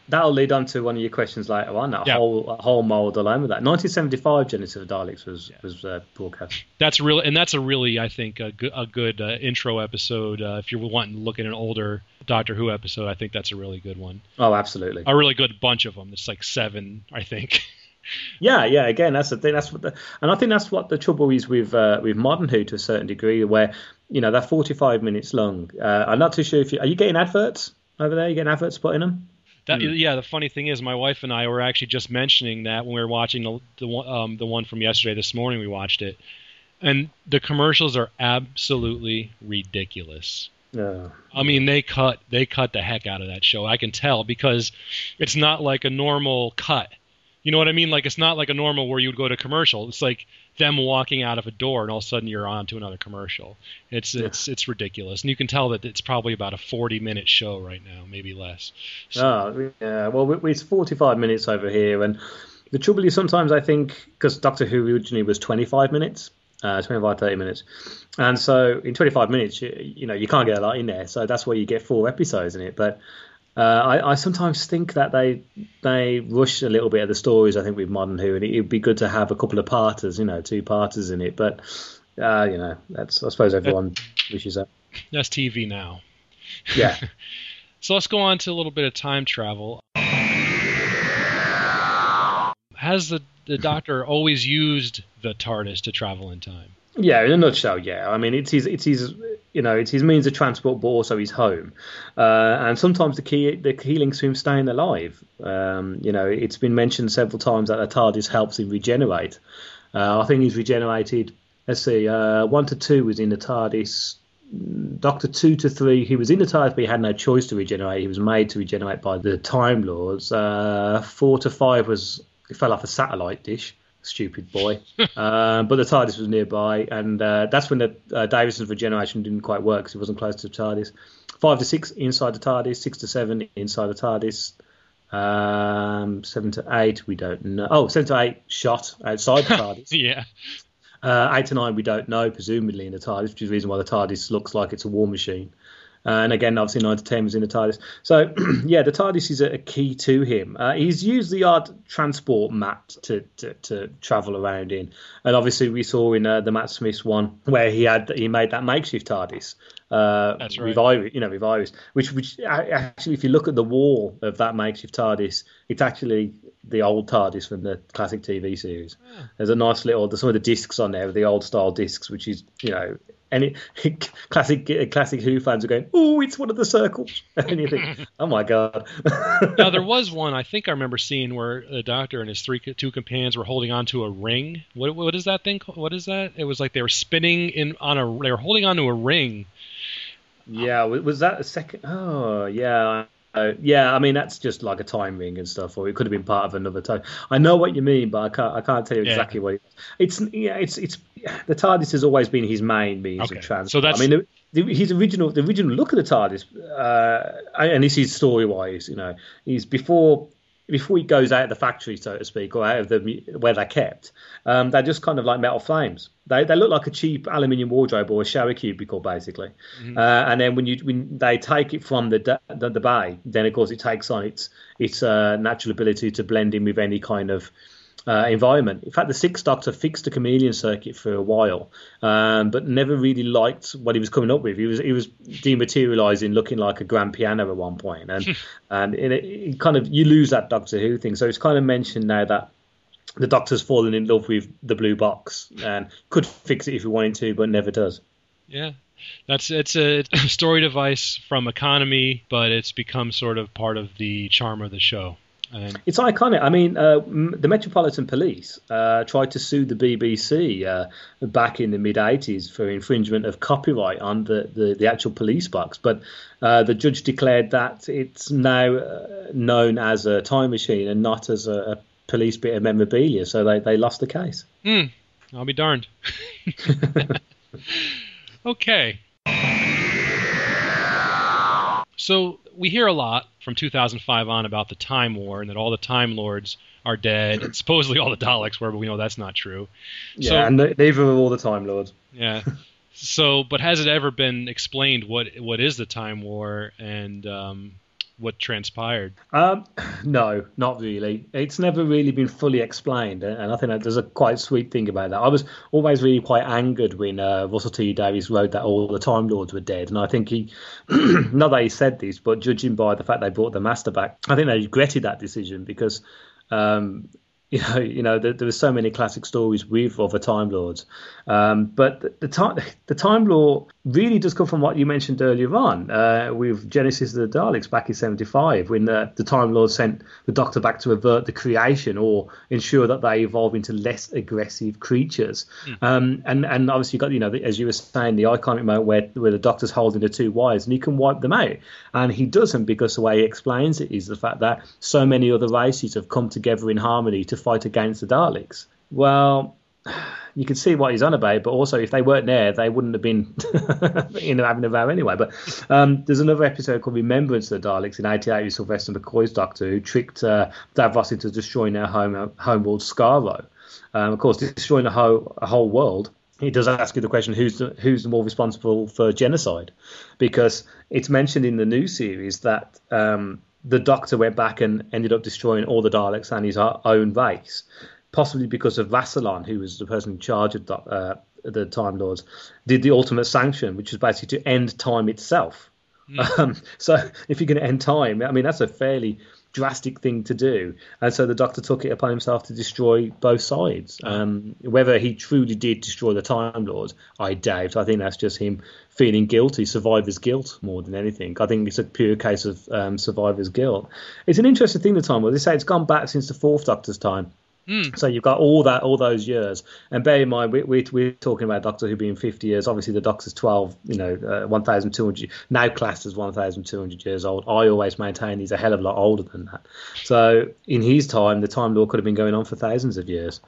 That'll lead on to one of your questions later on. That whole mold alone with that. 1975, Genesis of the Daleks was broadcast. That's a really, I think, a good intro episode. If you're wanting to look at an older Doctor Who episode, I think that's a really good one. Oh, absolutely. A really good bunch of them. It's like 7, I think. Yeah. Again, that's the thing. And I think that's what the trouble is with modern Who to a certain degree, where you know, they're 45 minutes long. I'm not too sure if are you getting adverts over there? You getting adverts put in them? Yeah, the funny thing is, my wife and I were actually just mentioning that when we were watching the one from yesterday. This morning we watched it, and the commercials are absolutely ridiculous. No. I mean, they cut the heck out of that show. I can tell, because it's not like a normal cut. You know what I mean? Like, it's not like a normal where you would go to commercial. It's like them walking out of a door and all of a sudden you're on to another commercial. It's ridiculous. And you can tell that it's probably about a 40-minute show right now, maybe less. So. Oh, yeah. Well, it's 45 minutes over here. And the trouble is, sometimes I think, because Doctor Who originally was 25 minutes. 25, 30 minutes. And so in 25 minutes, you know, you can't get a lot in there. So that's why you get 4 episodes in it. But I sometimes think that they rush a little bit of the stories, I think, with Modern Who. And it would be good to have a couple of parters, you know, 2-parters in it. But, you know, that's, I suppose everyone wishes that. That's TV now. Yeah. So let's go on to a little bit of time travel. Has the Doctor always used the TARDIS to travel in time? Yeah, in a nutshell, yeah. I mean, it's his means of transport, but also his home. And sometimes the key links to him staying alive. You know, it's been mentioned several times that the TARDIS helps him regenerate. I think he's regenerated. Let's see, 1 to 2 was in the TARDIS. Doctor 2 to 3, he was in the TARDIS, but he had no choice to regenerate. He was made to regenerate by the Time Lords. 4 to 5 was. It fell off a satellite dish, stupid boy. But the TARDIS was nearby, and that's when the Davison's regeneration didn't quite work because it wasn't close to the TARDIS. 5 to 6 inside the TARDIS, 6 to 7 inside the TARDIS, 7 to 8 we don't know. Oh, 7 to 8 shot outside the TARDis. Yeah. 8 to 9 we don't know, presumably in the TARDIS, which is the reason why the TARDIS looks like it's a war machine. And again, obviously, 9 to 10 was in the TARDIS. So, yeah, the TARDIS is a key to him. He's used the odd transport map to travel around in. And obviously, we saw in the Matt Smith one where he made that makeshift TARDIS. That's right. With Iris, which actually, if you look at the wall of that makeshift TARDIS, it's actually the old TARDIS from the classic TV series. Yeah. There's a nice little, there's some of the discs on there, the old style discs, which is, you know. And classic Who fans are going, oh, it's one of the circles. And you think, oh, my God. Now, there was one I think I remember seeing where the Doctor and his two companions were holding on to a ring. What is that thing called? What is that? It was like they were spinning they were holding on to a ring. Yeah, was that a second? Oh, yeah. Yeah, I mean, that's just like a time ring and stuff, or it could have been part of another time. I know what you mean, but I can't tell you exactly what it is. It's the TARDIS has always been his main means of transport. So that's, I mean, the original look of the TARDIS, and this is story wise, you know, is before he goes out of the factory, so to speak, or out of where they're kept, they're just kind of like metal flames. They look like a cheap aluminium wardrobe or a shower cubicle, basically. Mm-hmm. And then when they take it from the bay, then of course it takes on its natural ability to blend in with any kind of environment. In fact, the Sixth Doctor fixed the chameleon circuit for a while, but never really liked what he was coming up with. He was dematerializing, looking like a grand piano at one point, and it kind of, you lose that Doctor Who thing. So it's kind of mentioned now that the Doctor's fallen in love with the blue box and could fix it if he wanted to, but never does. Yeah. It's a story device from economy, but it's become sort of part of the charm of the show. It's iconic. I mean, the Metropolitan Police tried to sue the BBC back in the mid-'80s for infringement of copyright on the actual police box. But the judge declared that it's now known as a time machine and not as a police bit of memorabilia. So they lost the case. I'll be darned. Okay. So we hear a lot from 2005 on about the Time War and that all the Time Lords are dead. And supposedly all the Daleks were, but we know that's not true. Yeah, so, and neither were all the Time Lords. Yeah. So, but has it ever been explained what is the Time War and what transpired? No, not really. It's never really been fully explained, and I think that there's a quite sweet thing about that. I was always really quite angered when Russell T Davies wrote that all the Time Lords were dead, and I think he, not that he said this, but judging by the fact they brought the Master back, I think they regretted that decision because you know, there were so many classic stories with of the Time Lords. But the Time Lord really does come from what you mentioned earlier on with Genesis of the Daleks back in 1975, when the Time Lords sent the Doctor back to avert the creation or ensure that they evolve into less aggressive creatures. And obviously you've got, you know, as you were saying, the iconic moment where the Doctor's holding the two wires and he can wipe them out. And he doesn't, because the way he explains it is the fact that so many other races have come together in harmony to fight against the Daleks. Well, you can see what he's on about, but also if they weren't there, they wouldn't have been having a row anyway. But there's another episode called Remembrance of the Daleks in 1988 with Sylvester McCoy's Doctor, who tricked Davros into destroying their homeworld Skaro. Of course, destroying a whole world. He does ask you the question, who's more responsible for genocide? Because it's mentioned in the new series that the Doctor went back and ended up destroying all the Daleks and his own race, possibly because of Rassilon, who was the person in charge of the Time Lords, did the ultimate sanction, which is basically to end time itself. So if you're going to end time, I mean, that's a fairly drastic thing to do. And so the Doctor took it upon himself to destroy both sides. Whether he truly did destroy the Time Lords, I doubt. I think that's just him feeling guilty, survivor's guilt, more than anything. I think it's a pure case of survivor's guilt. It's an interesting thing, the Time Lords. They say it's gone back since the Fourth Doctor's time. So you've got all those years, and bear in mind we're talking about Doctor Who being 50 years. Obviously, the Doctor's 1,200 now classed as 1,200 years old. I always maintain he's a hell of a lot older than that. So in his time, the Time Lord could have been going on for thousands of years.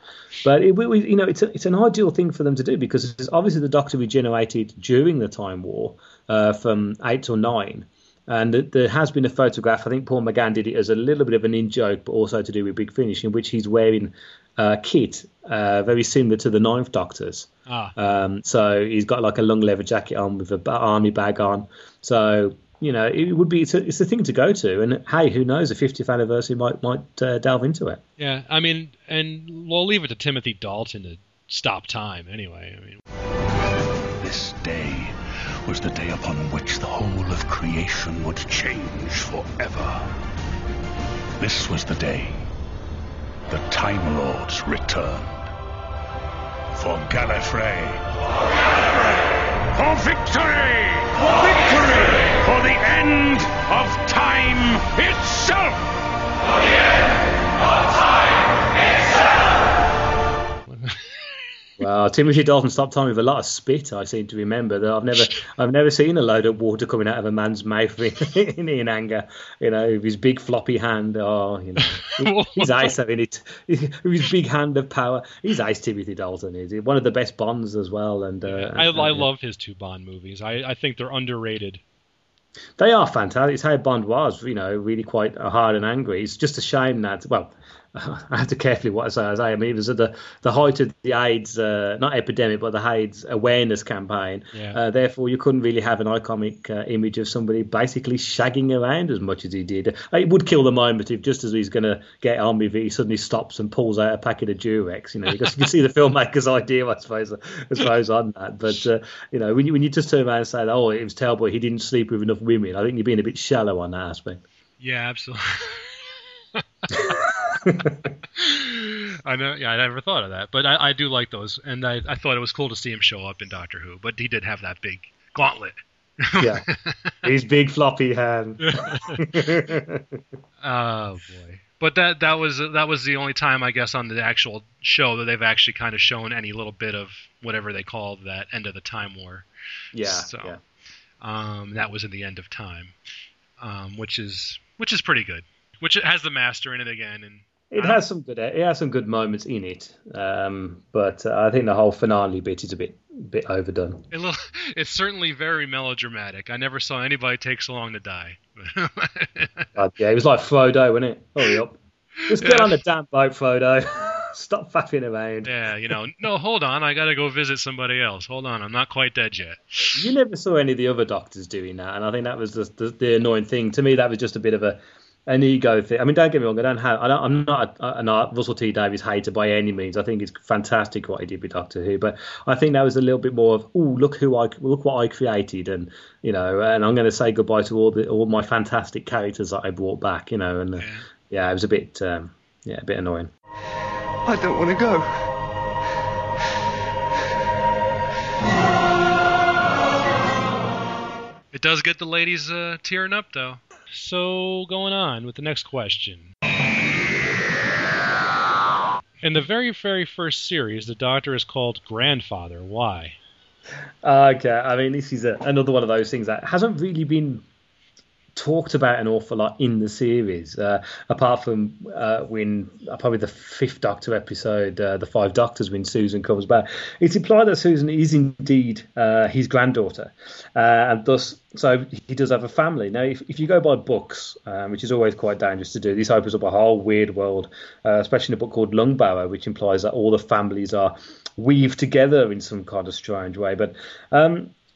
But it's an ideal thing for them to do, because obviously the Doctor regenerated during the Time War from 8 or 9. And there has been a photograph, I think Paul McGann did it as a little bit of an in-joke, but also to do with Big Finish, in which he's wearing a kit very similar to the Ninth Doctor's. So he's got like a long leather jacket on with an army bag on. So, you know, it's a thing to go to. And, hey, who knows, a 50th anniversary might delve into it. Yeah, I mean, and we'll leave it to Timothy Dalton to stop time anyway. I mean, this day was the day upon which the whole of creation would change forever. This was the day the Time Lords returned. For Gallifrey! For Gallifrey! For victory! For victory! For the end of time itself! For the end of time itself! Well, Timothy Dalton stopped time with a lot of spit, I seem to remember. Though I've never seen a load of water coming out of a man's mouth in anger. You know, with his big floppy hand, his ice in it, his big hand of power. He's ice Timothy Dalton. Is one of the best Bonds as well. And I love his two Bond movies. I think they're underrated. They are fantastic. It's how Bond was, you know, really quite hard and angry. It's just a shame that, well, I have to carefully what I say. I mean, it was at the height of the AIDS, not epidemic, but the AIDS awareness campaign. Yeah. Therefore, you couldn't really have an iconic image of somebody basically shagging around as much as he did. It would kill the moment if, just as he's going to get on with it, he suddenly stops and pulls out a packet of Durex. You know, because you can see the filmmaker's idea, I suppose, as far as on that. But you know, when you just turn around and say, "Oh, it was terrible. He didn't sleep with enough women," I think you're being a bit shallow on that aspect. Yeah, absolutely. I know. Yeah, I never thought of that, but I do like those, and I thought it was cool to see him show up in Doctor Who. But he did have that big gauntlet. Yeah, his big floppy hand. Oh boy! But that was the only time, I guess, on the actual show that they've actually kind of shown any little bit of whatever they call that end of the Time War. Yeah. So yeah. That was in the End of Time, which is pretty good. Which has the Master in it again, and it has some good moments in it, but I think the whole finale bit is a bit overdone. It's certainly very melodramatic. I never saw anybody take so long to die. Yeah, it was like Frodo, wasn't it? Hurry up! Just get on the damn boat, Frodo. Stop faffing around. Yeah, you know. No, hold on. I got to go visit somebody else. Hold on. I'm not quite dead yet. You never saw any of the other Doctors doing that, and I think that was the annoying thing to me. That was just a bit of an ego thing. I mean, don't get me wrong. I'm not a Russell T Davies hater by any means. I think it's fantastic what he did with Doctor Who, but I think that was a little bit more of, oh, look what I created, and you know, and I'm going to say goodbye to all my fantastic characters that I brought back, you know, and yeah, it was a bit annoying. I don't want to go. It does get the ladies tearing up, though. So, going on with the next question. In the very, very first series, the Doctor is called Grandfather. Why? Okay, I mean, this is another one of those things that hasn't really been talked about an awful lot in the series, apart from when probably the fifth Doctor episode, The Five Doctors, when Susan comes back. It's implied that Susan is indeed his granddaughter, and thus, so he does have a family. Now, if you go by books, which is always quite dangerous to do, this opens up a whole weird world, especially in a book called Lungbower, which implies that all the families are weaved together in some kind of strange way. But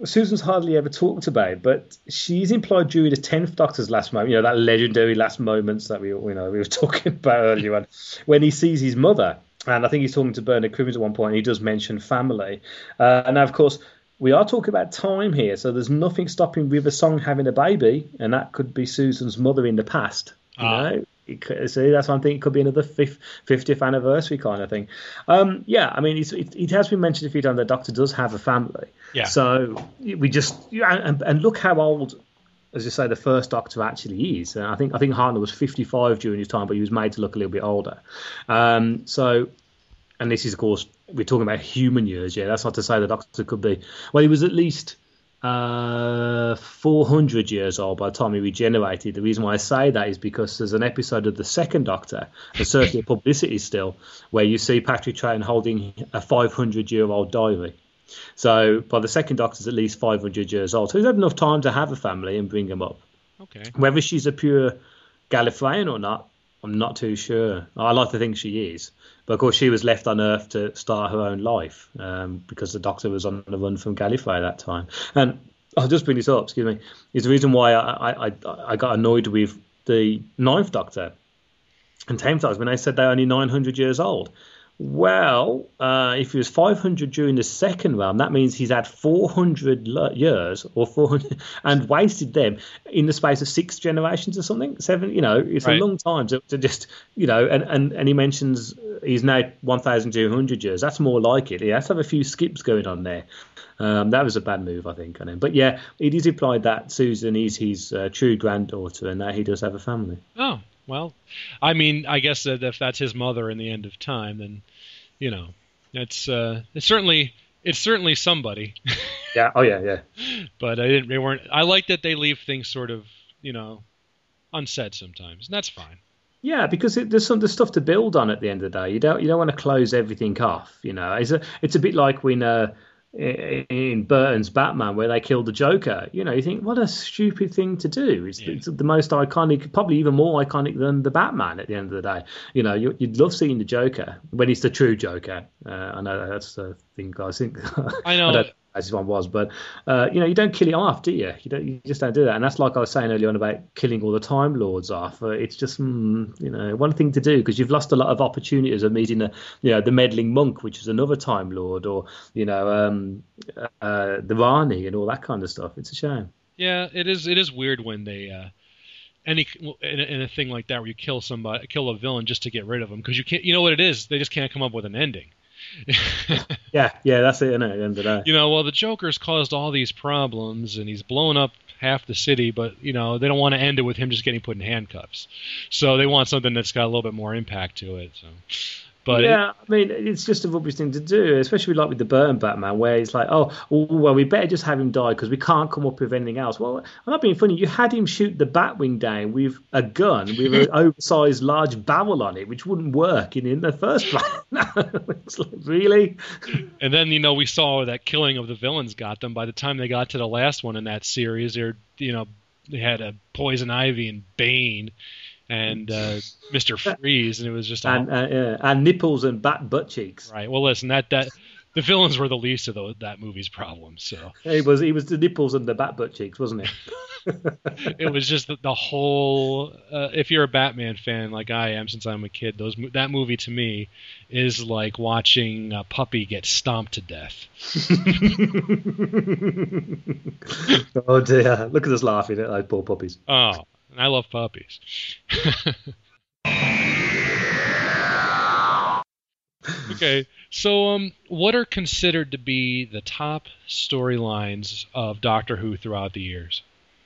Susan's hardly ever talked about, but she's implied during the 10th Doctor's last moment, you know, that legendary last moments that we were talking about earlier on, when he sees his mother. And I think he's talking to Bernard Cribbins at one point, and he does mention family. And now, of course, we are talking about time here, so there's nothing stopping River Song having a baby, and that could be Susan's mother in the past, you know? So that's one thing. It could be another 50th anniversary kind of thing. Yeah, I mean, it has been mentioned a few times. The Doctor does have a family. Yeah. So we just and look how old, as you say, the first Doctor actually is. And I think Hartnell was 55 during his time, but he was made to look a little bit older. So, and this is, of course, we're talking about human years. Yeah, that's not to say the Doctor could be. Well, he was at least 400 years old by the time he regenerated. The reason why I say that is because there's an episode of the second Doctor, and certainly publicity still, where you see Patrick Troughton holding a 500-year-old diary. So by the second Doctor's at least 500 years old. So he's had enough time to have a family and bring them up. Okay. Whether she's a pure Gallifreyan or not, I'm not too sure. I like to think she is. But of course, she was left on Earth to start her own life because the Doctor was on the run from Gallifrey at that time. And I'll just bring this up, excuse me, is the reason why I got annoyed with the Ninth Doctor and 10th Doctor when they said they're only 900 years old. Well, if he was 500 during the second realm, that means he's had 400 years or 400 and wasted them in the space of 6 generations or something, 7. You know, it's right. A long time to just, you know, and he mentions he's now 1,200 years. That's more like it. He has to have a few skips going on there. That was a bad move, I think, on him. But yeah, it is implied that Susan is his true granddaughter and that he does have a family. Oh. Well, I mean, I guess that if that's his mother in the end of time, then, you know, it's certainly somebody. Yeah. Oh yeah. Yeah. But they weren't. I like that they leave things sort of, you know, unsaid sometimes, and that's fine. Yeah, because there's stuff to build on at the end of the day. You don't want to close everything off. You know, it's a bit like when in Burton's Batman where they killed the Joker. You know, you think, what a stupid thing to do. It's the most iconic, probably even more iconic than the Batman at the end of the day. You know, you'd love seeing the Joker when he's the true Joker. I know that's the thing, guys. I know. I don't know as this one was, but you know, you don't kill it off, do you? You just don't do that. And that's like I was saying earlier on about killing all the Time Lords off. It's just you know, one thing to do, because you've lost a lot of opportunities of meeting the, you know, the meddling monk, which is another Time Lord, or you know, the Rani and all that kind of stuff. It's a shame. Yeah, it is. It is weird when they in a thing like that where you kill a villain just to get rid of them, because you can't. You know what it is? They just can't come up with an ending. yeah, that's it, isn't it, at the end of the day? You know, well, the Joker's caused all these problems and he's blown up half the city, but, you know, they don't want to end it with him just getting put in handcuffs. So they want something that's got a little bit more impact to it. So, but yeah, I mean, it's just a rubbish thing to do, especially like with the Burton Batman, where it's like, oh, well, we better just have him die because we can't come up with anything else. Well, I'm not being funny. You had him shoot the Batwing down with a gun with an oversized large barrel on it, which wouldn't work in the first place. It's like, really? And then, you know, we saw that killing of the villains got them. By the time they got to the last one in that series, they had a Poison Ivy and Bane. And Mr. Freeze, and it was just and nipples and bat butt cheeks. Right. Well, listen, that the villains were the least of that movie's problems. So it was the nipples and the bat butt cheeks, wasn't it? It was just the whole. If you're a Batman fan like I am, since I'm a kid, that movie to me is like watching a puppy get stomped to death. Oh dear! Look at us laughing at those poor puppies. Oh. And I love puppies. Okay, so what are considered to be the top storylines of Doctor Who throughout the years?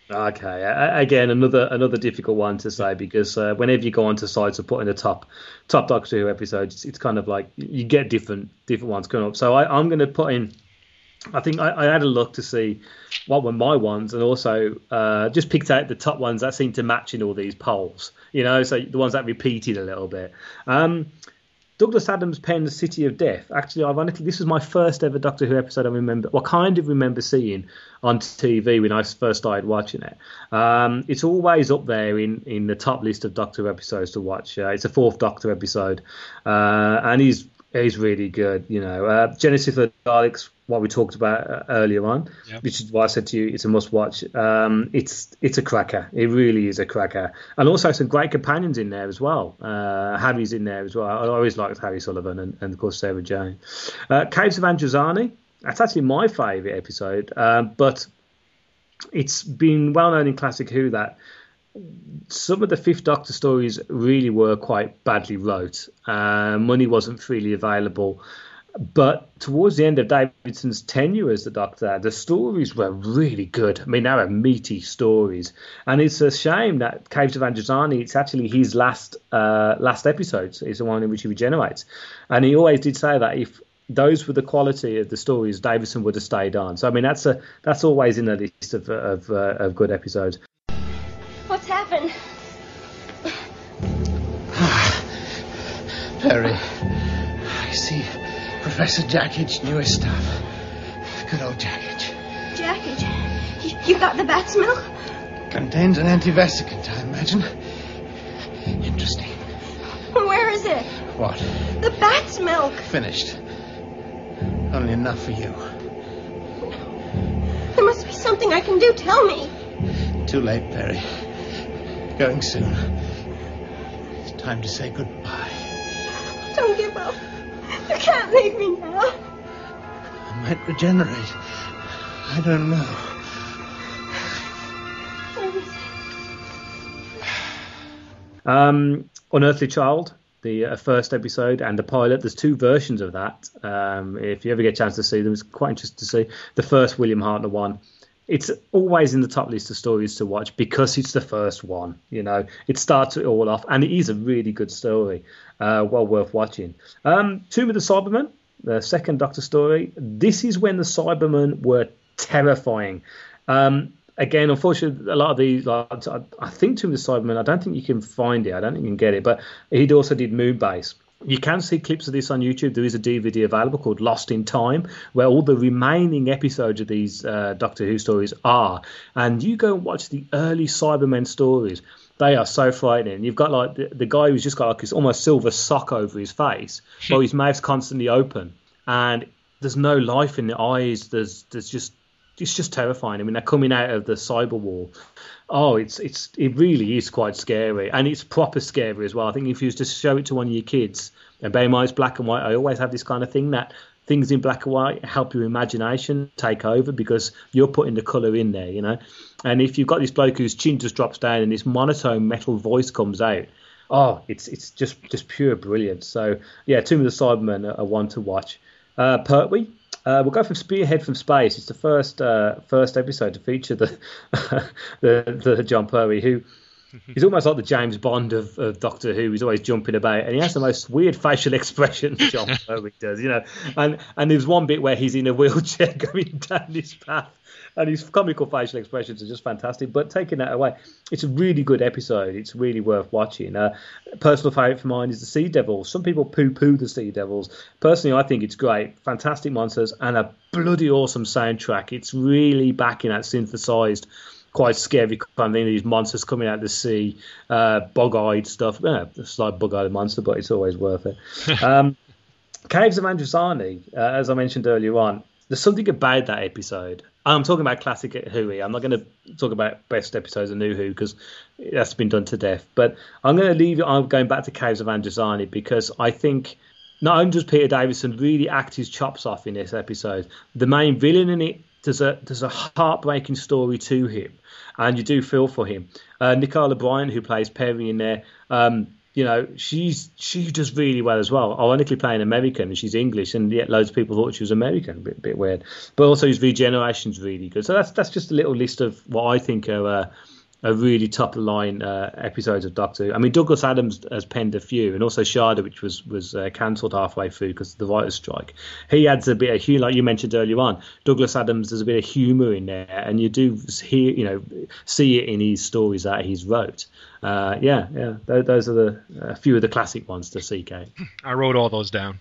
Okay, again, another difficult one to say, because whenever you go onto sites of putting the top Doctor Who episodes, it's kind of like you get different ones coming up. So I'm going to put in, I think I had a look to see what were my ones, and also just picked out the top ones that seem to match in all these polls, you know, so the ones that repeated a little bit. Douglas Adams penned City of Death. Actually, ironically, this was my first ever Doctor Who episode I remember, well, kind of remember seeing on TV when I first started watching it. It's always up there in the top list of Doctor Who episodes to watch. It's a fourth Doctor episode, and he's really good, you know. Genesis of the Daleks, what we talked about earlier on, yep, which is why I said to you it's a must-watch. It's a cracker. It really is a cracker. And also some great companions in there as well. Harry's in there as well. I always liked Harry Sullivan and of course, Sarah Jane. Caves of Androzani, that's actually my favourite episode, but it's been well-known in Classic Who that some of the Fifth Doctor stories really were quite badly wrote. Money wasn't freely available. But towards the end of Davidson's tenure as the Doctor, the stories were really good. I mean, they were meaty stories. And it's a shame that Caves of Androzani, it's actually his last episode. It's the one in which he regenerates. And he always did say that if those were the quality of the stories, Davison would have stayed on. So, I mean, that's always in the list of good episodes. What's happened? Perry, I see Professor Jackage knew his stuff. Good old Jackage. Jackage? You got the bat's milk? Contains an antivesiccant, I imagine. Interesting. Where is it? What? The bat's milk. Finished. Only enough for you. There must be something I can do. Tell me. Too late, Perry. Going soon. It's time to say goodbye. Don't give up. You can't leave me now. I might regenerate. I don't know. Unearthly Child, the first episode and the pilot. There's two versions of that. If you ever get a chance to see them, it's quite interesting to see. The first William Hartnell one. It's always in the top list of stories to watch because it's the first one, you know. It starts it all off, and it is a really good story, well worth watching. Tomb of the Cybermen, the second Doctor story. This is when the Cybermen were terrifying. Again, unfortunately, a lot of these, I think Tomb of the Cybermen, I don't think you can find it. I don't think you can get it, but he also did Moonbase. You can see clips of this on YouTube. There is a DVD available called Lost in Time, where all the remaining episodes of these Doctor Who stories are. And you go and watch the early Cybermen stories. They are so frightening. You've got like the guy who's just got like his almost silver sock over his face, but his mouth's constantly open. And there's no life in the eyes. There's just, it's just terrifying. I mean, they're coming out of the cyber wall. Oh, it really is quite scary, and it's proper scary as well. I think if you was to show it to one of your kids, and bear in mind it's black and white, I always have this kind of thing that things in black and white help your imagination take over because you're putting the colour in there, you know. And if you've got this bloke whose chin just drops down and this monotone metal voice comes out, oh, it's just pure brilliance. So yeah, Tomb of the Cybermen are one to watch. Pertwee. We'll go from Spearhead from Space. It's the first episode to feature the John Pertwee, who is almost like the James Bond of Doctor Who. He's always jumping about, and he has the most weird facial expression John Pertwee does, you know. And there's one bit where he's in a wheelchair going down this path, and his comical facial expressions are just fantastic. But taking that away, it's a really good episode. It's really worth watching. Personal favourite for mine is the Sea Devils. Some people poo-poo the Sea Devils. Personally, I think it's great. Fantastic monsters and a bloody awesome soundtrack. It's really back in that synthesised, quite scary kind of thing. These monsters coming out of the sea, bog-eyed stuff. Yeah, it's like bug-eyed monster, but it's always worth it. Caves of Androzani, as I mentioned earlier on, there's something about that episode. I'm talking about classic Who here. I'm not going to talk about best episodes of New Who because that's been done to death. But I'm going to leave it. I'm going back to Caves of Androzani because I think not only does Peter Davison really act his chops off in this episode, the main villain in it, there's a heartbreaking story to him, and you do feel for him. Nicola Bryant, who plays Perry in there, you know, she does really well as well. Ironically, playing American, and she's English, and yet loads of people thought she was American. A bit weird. But also, his regeneration's really good. So that's just a little list of what I think are really top line episodes of Doctor Who. I mean, Douglas Adams has penned a few, and also Shada, which was cancelled halfway through because of the writer's strike. He adds a bit of humour, like you mentioned earlier on. Douglas Adams, there's a bit of humour in there, and you do hear, you know, see it in his stories that he's wrote. Those are a few of the classic ones to seek out. I wrote all those down.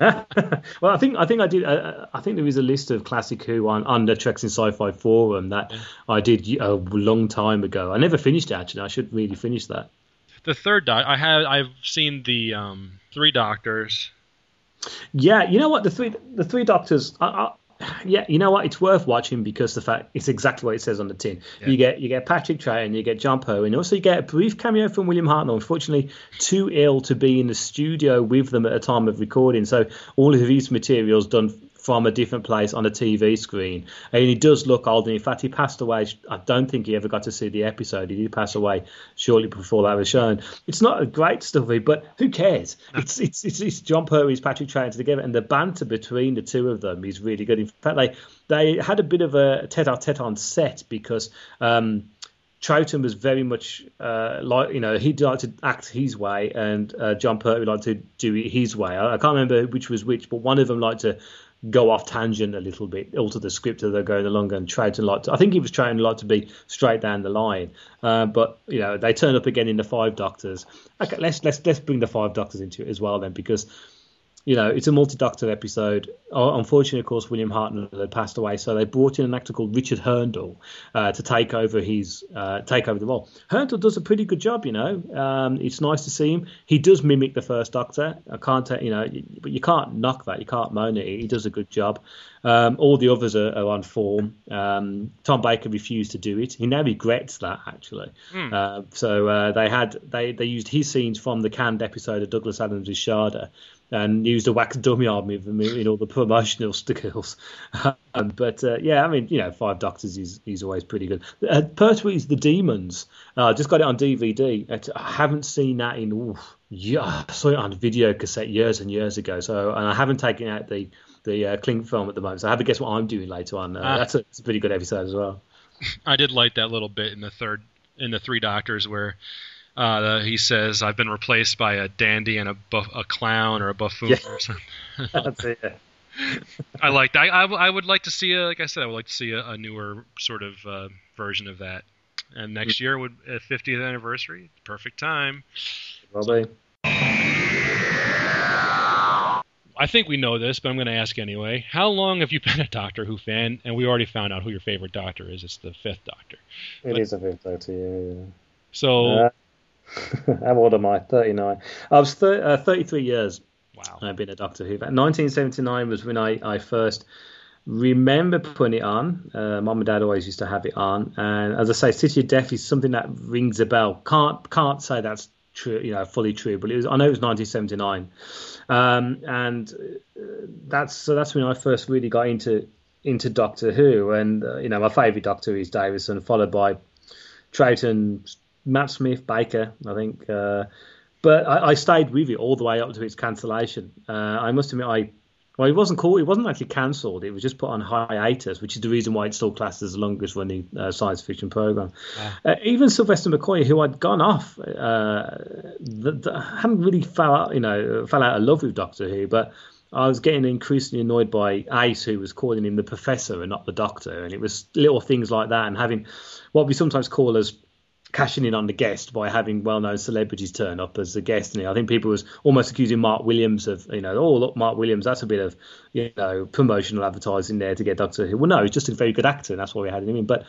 Well, I think I did. I think there is a list of classic Who on the Trek'sin Sci-Fi forum that I did a long time ago. I never finished it, actually. I should really finish that. The third Doctor. I've seen the Three Doctors. Yeah, you know what, the Three Doctors. Yeah, you know what? It's worth watching because the fact it's exactly what it says on the tin. Yeah. You get Patrick Troughton, you get John Pertwee, and also you get a brief cameo from William Hartnell. Unfortunately, too ill to be in the studio with them at the time of recording, so all of these materials done from a different place on a TV screen. And he does look old, and in fact, he passed away. I don't think he ever got to see the episode. He did pass away shortly before that was shown. It's not a great story, but who cares? It's John Pertwee's Patrick Troughton together, and the banter between the two of them is really good. In fact, they had a bit of a tete-a-tete on set because Troughton was very much he'd like to act his way, and John Pertwee liked to do it his way. I can't remember which was which, but one of them liked to go off tangent a little bit, alter the script as they're going along, and Troughton liked, I think he was trying a lot to be straight down the line. But you know, they turn up again in the Five Doctors. Okay, let's bring the Five Doctors into it as well then, because you know, it's a multi-doctor episode. Unfortunately, of course, William Hartnell had passed away, so they brought in an actor called Richard Herndl to take over the role. Herndl does a pretty good job, you know. It's nice to see him. He does mimic the first Doctor. But you can't knock that. You can't moan at it. He does a good job. All the others are on form. Tom Baker refused to do it. He now regrets that, actually. So they used his scenes from the canned episode of Douglas Adams' Shada, and used a wax dummy army of them in all the promotional stickers. Five Doctors is always pretty good. Pertwee's The Demons. Just got it on DVD. I haven't seen that in... I saw it on video cassette years and years ago. And I haven't taken out the Klink film at the moment. So I have to guess what I'm doing later on. That's a pretty good episode as well. I did like that little bit in the Three Doctors where... he says, "I've been replaced by a dandy and a clown or a buffoon or something." That's it. Yeah. I liked. I would like to see a newer sort of version of that. And next year would 50th anniversary, perfect time. Probably. I think we know this, but I'm going to ask anyway. How long have you been a Doctor Who fan? And we already found out who your favorite Doctor is. It's the Fifth Doctor. It is the Fifth Doctor. Yeah. So. How old am I? 39. I was 33 years. Wow. I've been a Doctor Who fan. 1979 was when I first remember putting it on. Mum and Dad always used to have it on. And as I say, City of Death is something that rings a bell. Can't say that's true, you know, fully true, but I know it was 1979. That's when I first really got into Doctor Who. And my favourite Doctor is Davison, followed by Troughton, Matt Smith, Baker, I think. But I stayed with it all the way up to its cancellation. I must admit, it wasn't called. It wasn't actually cancelled. It was just put on hiatus, which is the reason why it's still classed as the longest running science fiction program. Yeah. Even Sylvester McCoy, who had gone off, hadn't really fell out of love with Doctor Who, but I was getting increasingly annoyed by Ace, who was calling him the Professor and not the Doctor, and it was little things like that, and having what we sometimes call as cashing in on the guest by having well-known celebrities turn up as a guest. And I think people was almost accusing Mark Williams of, look, Mark Williams, that's a bit of, promotional advertising there to get Doctor Who. Well, no, he's just a very good actor, and that's why we had him in. But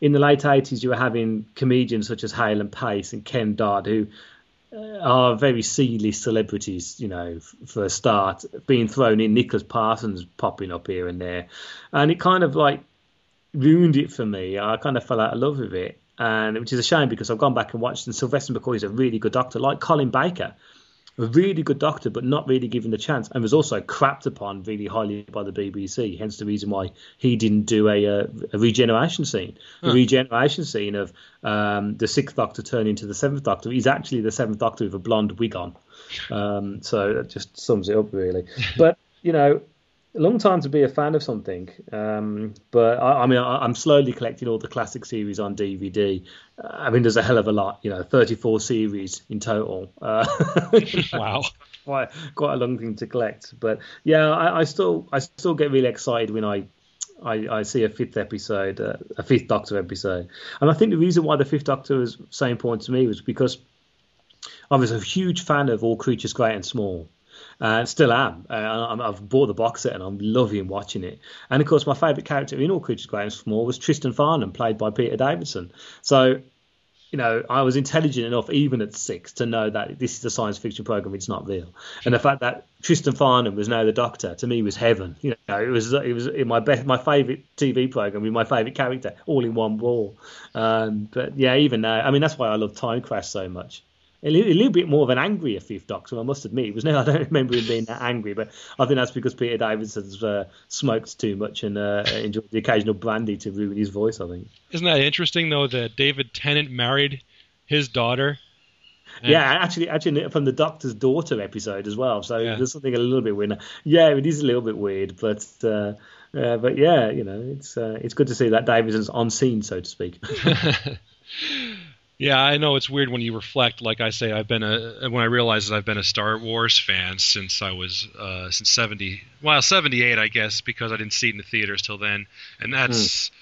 in the late 80s, you were having comedians such as Hale and Pace and Ken Dodd, who are very C-list celebrities, for a start, being thrown in. Nicholas Parsons popping up here and there. And it kind of, ruined it for me. I kind of fell out of love with it. And which is a shame because I've gone back and watched, and Sylvester McCoy is a really good Doctor, like Colin Baker. a really good Doctor, but not really given the chance, and was also crapped upon really highly by the BBC. Hence the reason why he didn't do a regeneration scene. The regeneration scene of the Sixth Doctor turning to the Seventh Doctor is actually the Seventh Doctor with a blonde wig on. So that just sums it up, really. But you know, a long time to be a fan of something, but I'm slowly collecting all the classic series on DVD. I mean, there's a hell of a lot, 34 series in total. Wow, quite a long thing to collect. But yeah, I still get really excited when I see a Fifth Doctor episode, and I think the reason why the Fifth Doctor was so important to me was because I was a huge fan of all creatures great and small. Still am. I've bought the box set and I'm loving watching it. And of course, my favourite character in All Creatures Great and Small was Tristan Farnham, played by Peter Davison. So, I was intelligent enough, even at 6, to know that this is a science fiction programme, it's not real. And the fact that Tristan Farnham was now the Doctor, to me, was heaven. It was my favourite TV programme with my favourite character, all in one ball. But yeah, even now, I mean, that's why I love Time Crash so much. A little bit more of an angrier Fifth Doctor, I must admit. I don't remember him being that angry, but I think that's because Peter Davidson's smoked too much and enjoyed the occasional brandy to ruin his voice, I think. Isn't that interesting, though, that David Tennant married his daughter? Yeah, actually, from the Doctor's Daughter episode as well. So there's something a little bit weird. Yeah, it is a little bit weird, but yeah, it's good to see that Davidson's on scene, so to speak. Yeah, I know it's weird when you reflect. Like I say, when I realize that I've been a Star Wars fan since I was since 78, I guess, because I didn't see it in the theaters till then. And that's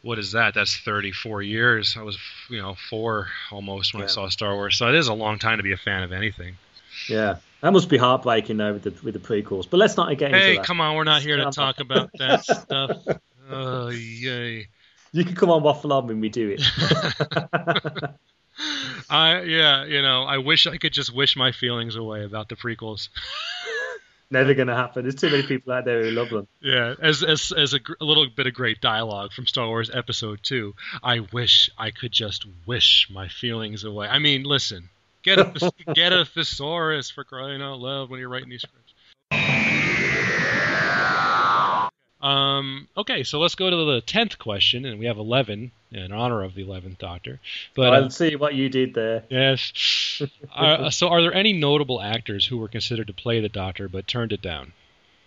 what is that? That's 34 years. I was 4 almost when I saw Star Wars. So it is a long time to be a fan of anything. Yeah, that must be heartbreaking though with the prequels. But let's not get into that. Hey, come on, we're not here to talk about that stuff. Oh, yay. You can come on Waffle On when we do it. I wish I could just wish my feelings away about the prequels. Never going to happen. There's too many people out there who love them. Yeah, as a little bit of great dialogue from Star Wars Episode 2, I wish I could just wish my feelings away. I mean, listen, get a thesaurus for crying out loud when you're writing these scripts. Okay, so let's go to the 10th question, and we have 11 in honor of the 11th Doctor. But I'll see what you did there. Yes. So are there any notable actors who were considered to play the Doctor but turned it down?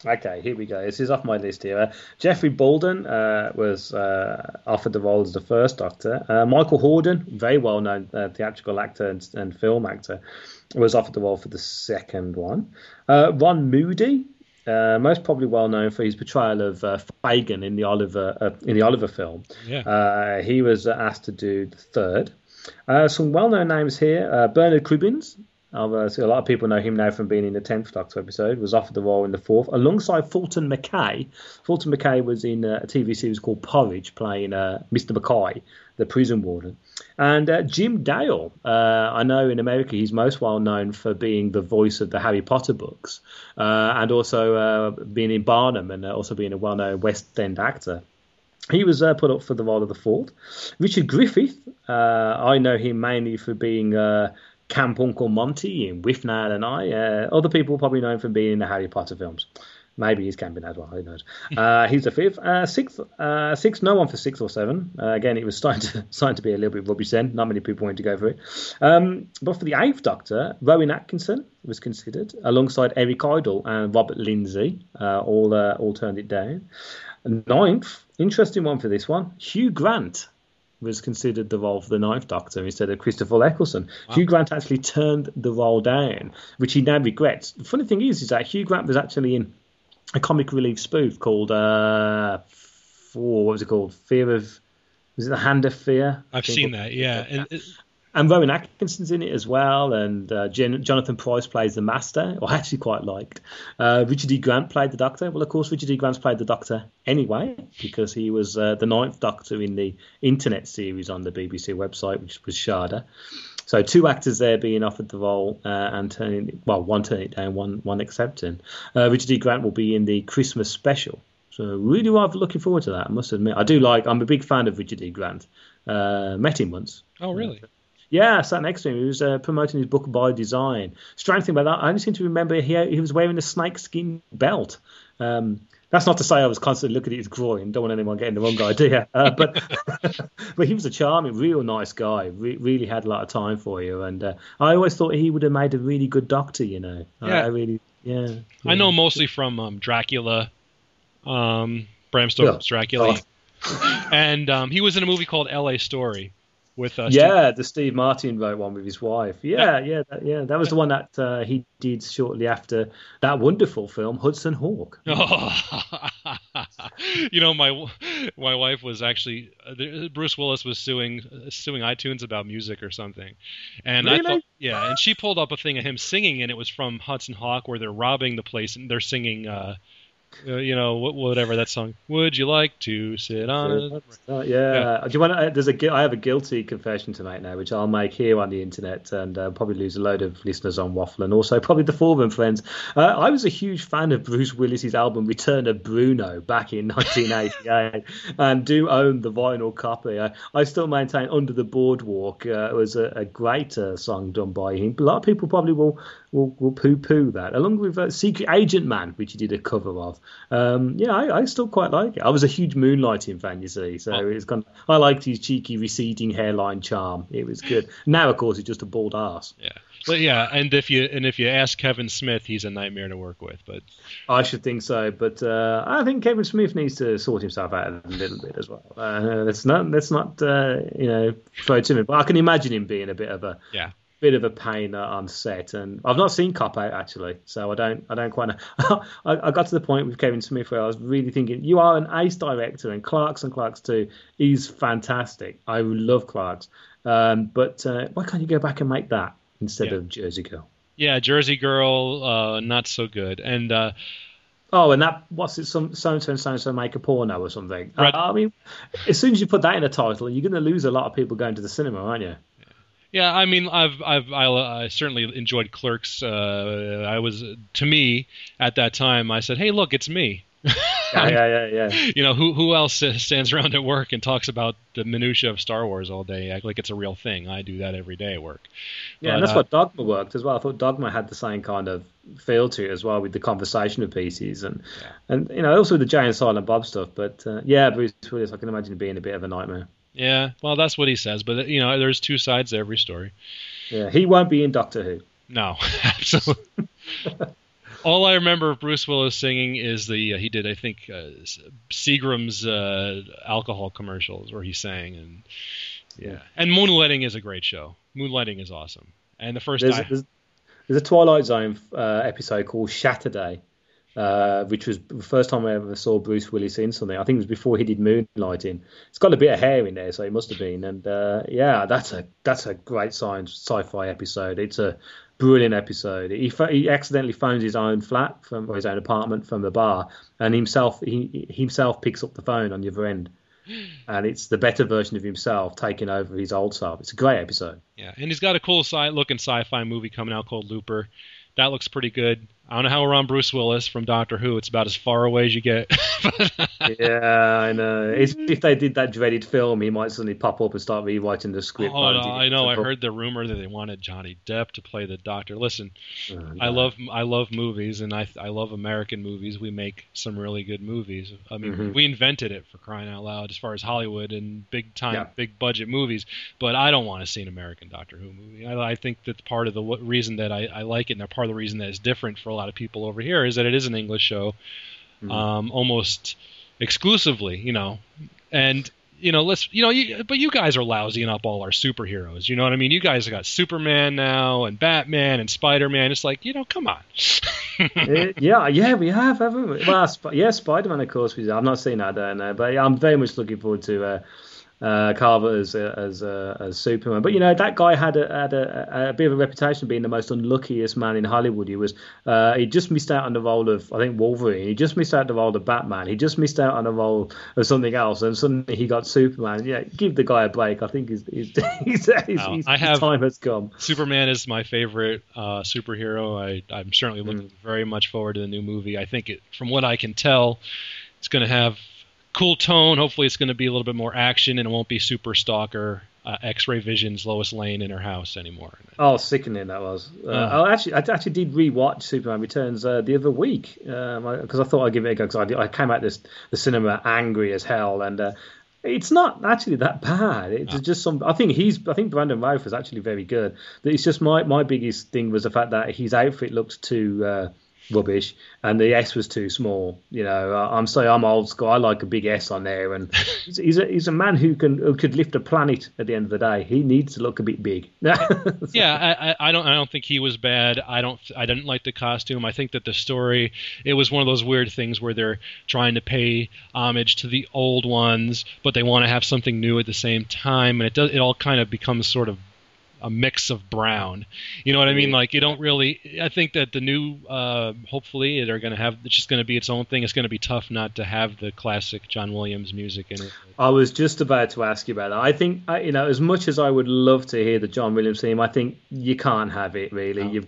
Okay, here we go. This is off my list here. Jeffrey Bolden was offered the role as the first Doctor. Michael Horden, very well-known theatrical actor and film actor, was offered the role for the second one. Ron Moody, most probably well known for his portrayal of Fagin in the Oliver film. Yeah. He was asked to do the third. Some well-known names here. Bernard Cribbins, so a lot of people know him now from being in the 10th Doctor episode, was offered the role in the 4th, alongside Fulton McKay. Fulton McKay was in a TV series called Porridge, playing Mr. McKay, the prison warden. And Jim Dale, I know in America he's most well known for being the voice of the Harry Potter books, and also being in Barnum, and also being a well-known West End actor. He was put up for the role of the 4th. Richard Griffith, I know him mainly for being Camp Uncle Monty in With Nan and I. Other people probably know him for being in the Harry Potter films. Maybe he's camping as well. Who knows? He's the 5th. 6th. 6th. No one for 6 or 7. Again, it was starting to be a little bit rubbish then. Not many people wanted to go for it. But for the 8th Doctor, Rowan Atkinson was considered, alongside Eric Idle and Robert Lindsay. All turned it down. 9th. Interesting one for this one. Hugh Grant was considered the role for the 9th Doctor instead of Christopher Eccleston. Wow. Hugh Grant actually turned the role down, which he now regrets. The funny thing is that Hugh Grant was actually in a comic relief spoof called Fear of, was it The Hand of Fear? I've seen that, yeah. And Rowan Atkinson's in it as well, and Jonathan Pryce plays the Master, who I actually quite liked. Richard E. Grant played the Doctor. Well, of course, Richard E. Grant's played the Doctor anyway, because he was the 9th Doctor in the internet series on the BBC website, which was Shada. So 2 actors there being offered the role and one turning it down, one accepting. Richard E. Grant will be in the Christmas special. So really looking forward to that, I must admit. I'm a big fan of Richard E. Grant. Met him once. Oh, really? Yeah, I sat next to him. He was promoting his book By Design. Strange thing about that, I only seem to remember he was wearing a snakeskin belt. That's not to say I was constantly looking at his groin. Don't want anyone getting the wrong idea. But he was a charming, real nice guy. Really had a lot of time for you. And I always thought he would have made a really good doctor, you know. Yeah. I know mostly from Dracula, Bram Stoker's Dracula. Oh. And he was in a movie called L.A. Story. With the Steve Martin wrote one with his wife. That was the one that he did shortly after that wonderful film Hudson Hawk. Oh. You know, my wife was actually Bruce Willis was suing iTunes about music or something, and really? And she pulled up a thing of him singing, and it was from Hudson Hawk where they're robbing the place and they're singing. You know, whatever that song. Would you like to sit on? Yeah. Do you want? I have a guilty confession to make now, which I'll make here on the internet, and probably lose a load of listeners on Waffle, and also probably the Forum friends. I was a huge fan of Bruce Willis's album Return of Bruno back in 1988, and do own the vinyl copy. I still maintain Under the Boardwalk was a great song done by him. A lot of people probably will poo-poo that, along with Secret Agent Man, which he did a cover of. I still quite like it. I was a huge Moonlighting fan, you see, so it's kind of, I liked his cheeky receding hairline charm. It was good. Now, of course, he's just a bald ass. Yeah, but and if you ask Kevin Smith, he's a nightmare to work with. But I should think so. But I think Kevin Smith needs to sort himself out a little bit as well. Let's not throw to him. But I can imagine him being a bit of a bit of a pain on set, and I've not seen Cop Out actually, so I don't quite know. I got to the point with Kevin Smith where I was really thinking, you are an ace director, and Clarks and Clarks 2 is fantastic. I love Clarks, but why can't you go back and make that instead of Jersey Girl? Yeah, Jersey Girl, not so good, and. And that, what's it, so-and-so make a porno or something. Right. I mean, as soon as you put that in a title, you're going to lose a lot of people going to the cinema, aren't you? Yeah, I mean, I certainly enjoyed Clerks. To me at that time, I said, "Hey, look, it's me." Yeah. You know, who else stands around at work and talks about the minutiae of Star Wars all day, act like it's a real thing? I do that every day at work. Yeah, and that's what Dogma worked as well. I thought Dogma had the same kind of feel to it as well, with the conversational pieces and you know, also the Jay and Silent Bob stuff. But Bruce Willis, I can imagine being a bit of a nightmare. Yeah, well, that's what he says, but you know, there's two sides to every story. Yeah, he won't be in Doctor Who. No, absolutely. All I remember of Bruce Willis singing is he did, I think, Seagram's alcohol commercials where he sang, and and Moonlighting is a great show. Moonlighting is awesome, and the first there's a Twilight Zone episode called Saturday. Which was the first time I ever saw Bruce Willis in something. I think it was before he did Moonlighting. It's got a bit of hair in there, so he must have been. And that's a great sci-fi episode. It's a brilliant episode. He accidentally phones his own flat or his own apartment from the bar, and himself picks up the phone on the other end. And it's the better version of himself taking over his old self. It's a great episode. Yeah, and he's got a cool looking sci-fi movie coming out called Looper. That looks pretty good. I don't know how we're on Bruce Willis from Doctor Who. It's about as far away as you get. I know. If they did that dreaded film, he might suddenly pop up and start rewriting the script. Oh, no, I know. I heard the rumor that they wanted Johnny Depp to play the Doctor. Listen, I love movies, and I love American movies. We make some really good movies. I mean, we invented it, for crying out loud, as far as Hollywood and big-time, big-budget movies. But I don't want to see an American Doctor Who movie. I think that's part of the reason that I like it, and part of the reason that it's different for a lot of people over here is that it is an English show, almost exclusively, you know. And you know, but you guys are lousying up all our superheroes. You know what I mean? You guys have got Superman now, and Batman, and Spider-Man. It's like, you know, come on. We have, haven't we? Well, Spider-Man, of course, we. I've not seen that, don't know, but I'm very much looking forward to. Carver as Superman, but you know, that guy had a bit of a reputation of being the most unluckiest man in Hollywood. He was he just missed out on the role of, I think, Wolverine. He just missed out on the role of Batman. He just missed out on the role of something else, and suddenly he got Superman. Yeah, give the guy a break. I think his time has come. Superman is my favorite superhero. I'm certainly looking very much forward to the new movie. I think from what I can tell, it's going to have cool tone. Hopefully it's going to be a little bit more action, and it won't be super stalker. X-Ray Vision's Lois Lane in her house anymore. Oh, sickening that was. I actually did rewatch Superman Returns the other week because I thought I'd give it a go, because I came out the cinema angry as hell, and it's not actually that bad. It's just some. I think Brandon Routh is actually very good. It's just my biggest thing was the fact that his outfit looked too rubbish, and the S was too small. You know, I'm old school. I like a big S on there, and he's a man who could lift a planet. At the end of the day, he needs to look a bit big. I don't think he was bad. I didn't like the costume. I think that the story, it was one of those weird things where they're trying to pay homage to the old ones, but they want to have something new at the same time, and it all kind of becomes sort of a mix of brown, you know what I mean? Like, you don't really. I think that the new, hopefully, they're going to have. It's just going to be its own thing. It's going to be tough not to have the classic John Williams music in it. I was just about to ask you about that. I think, you know, as much as I would love to hear the John Williams theme, I think you can't have it really. No. You've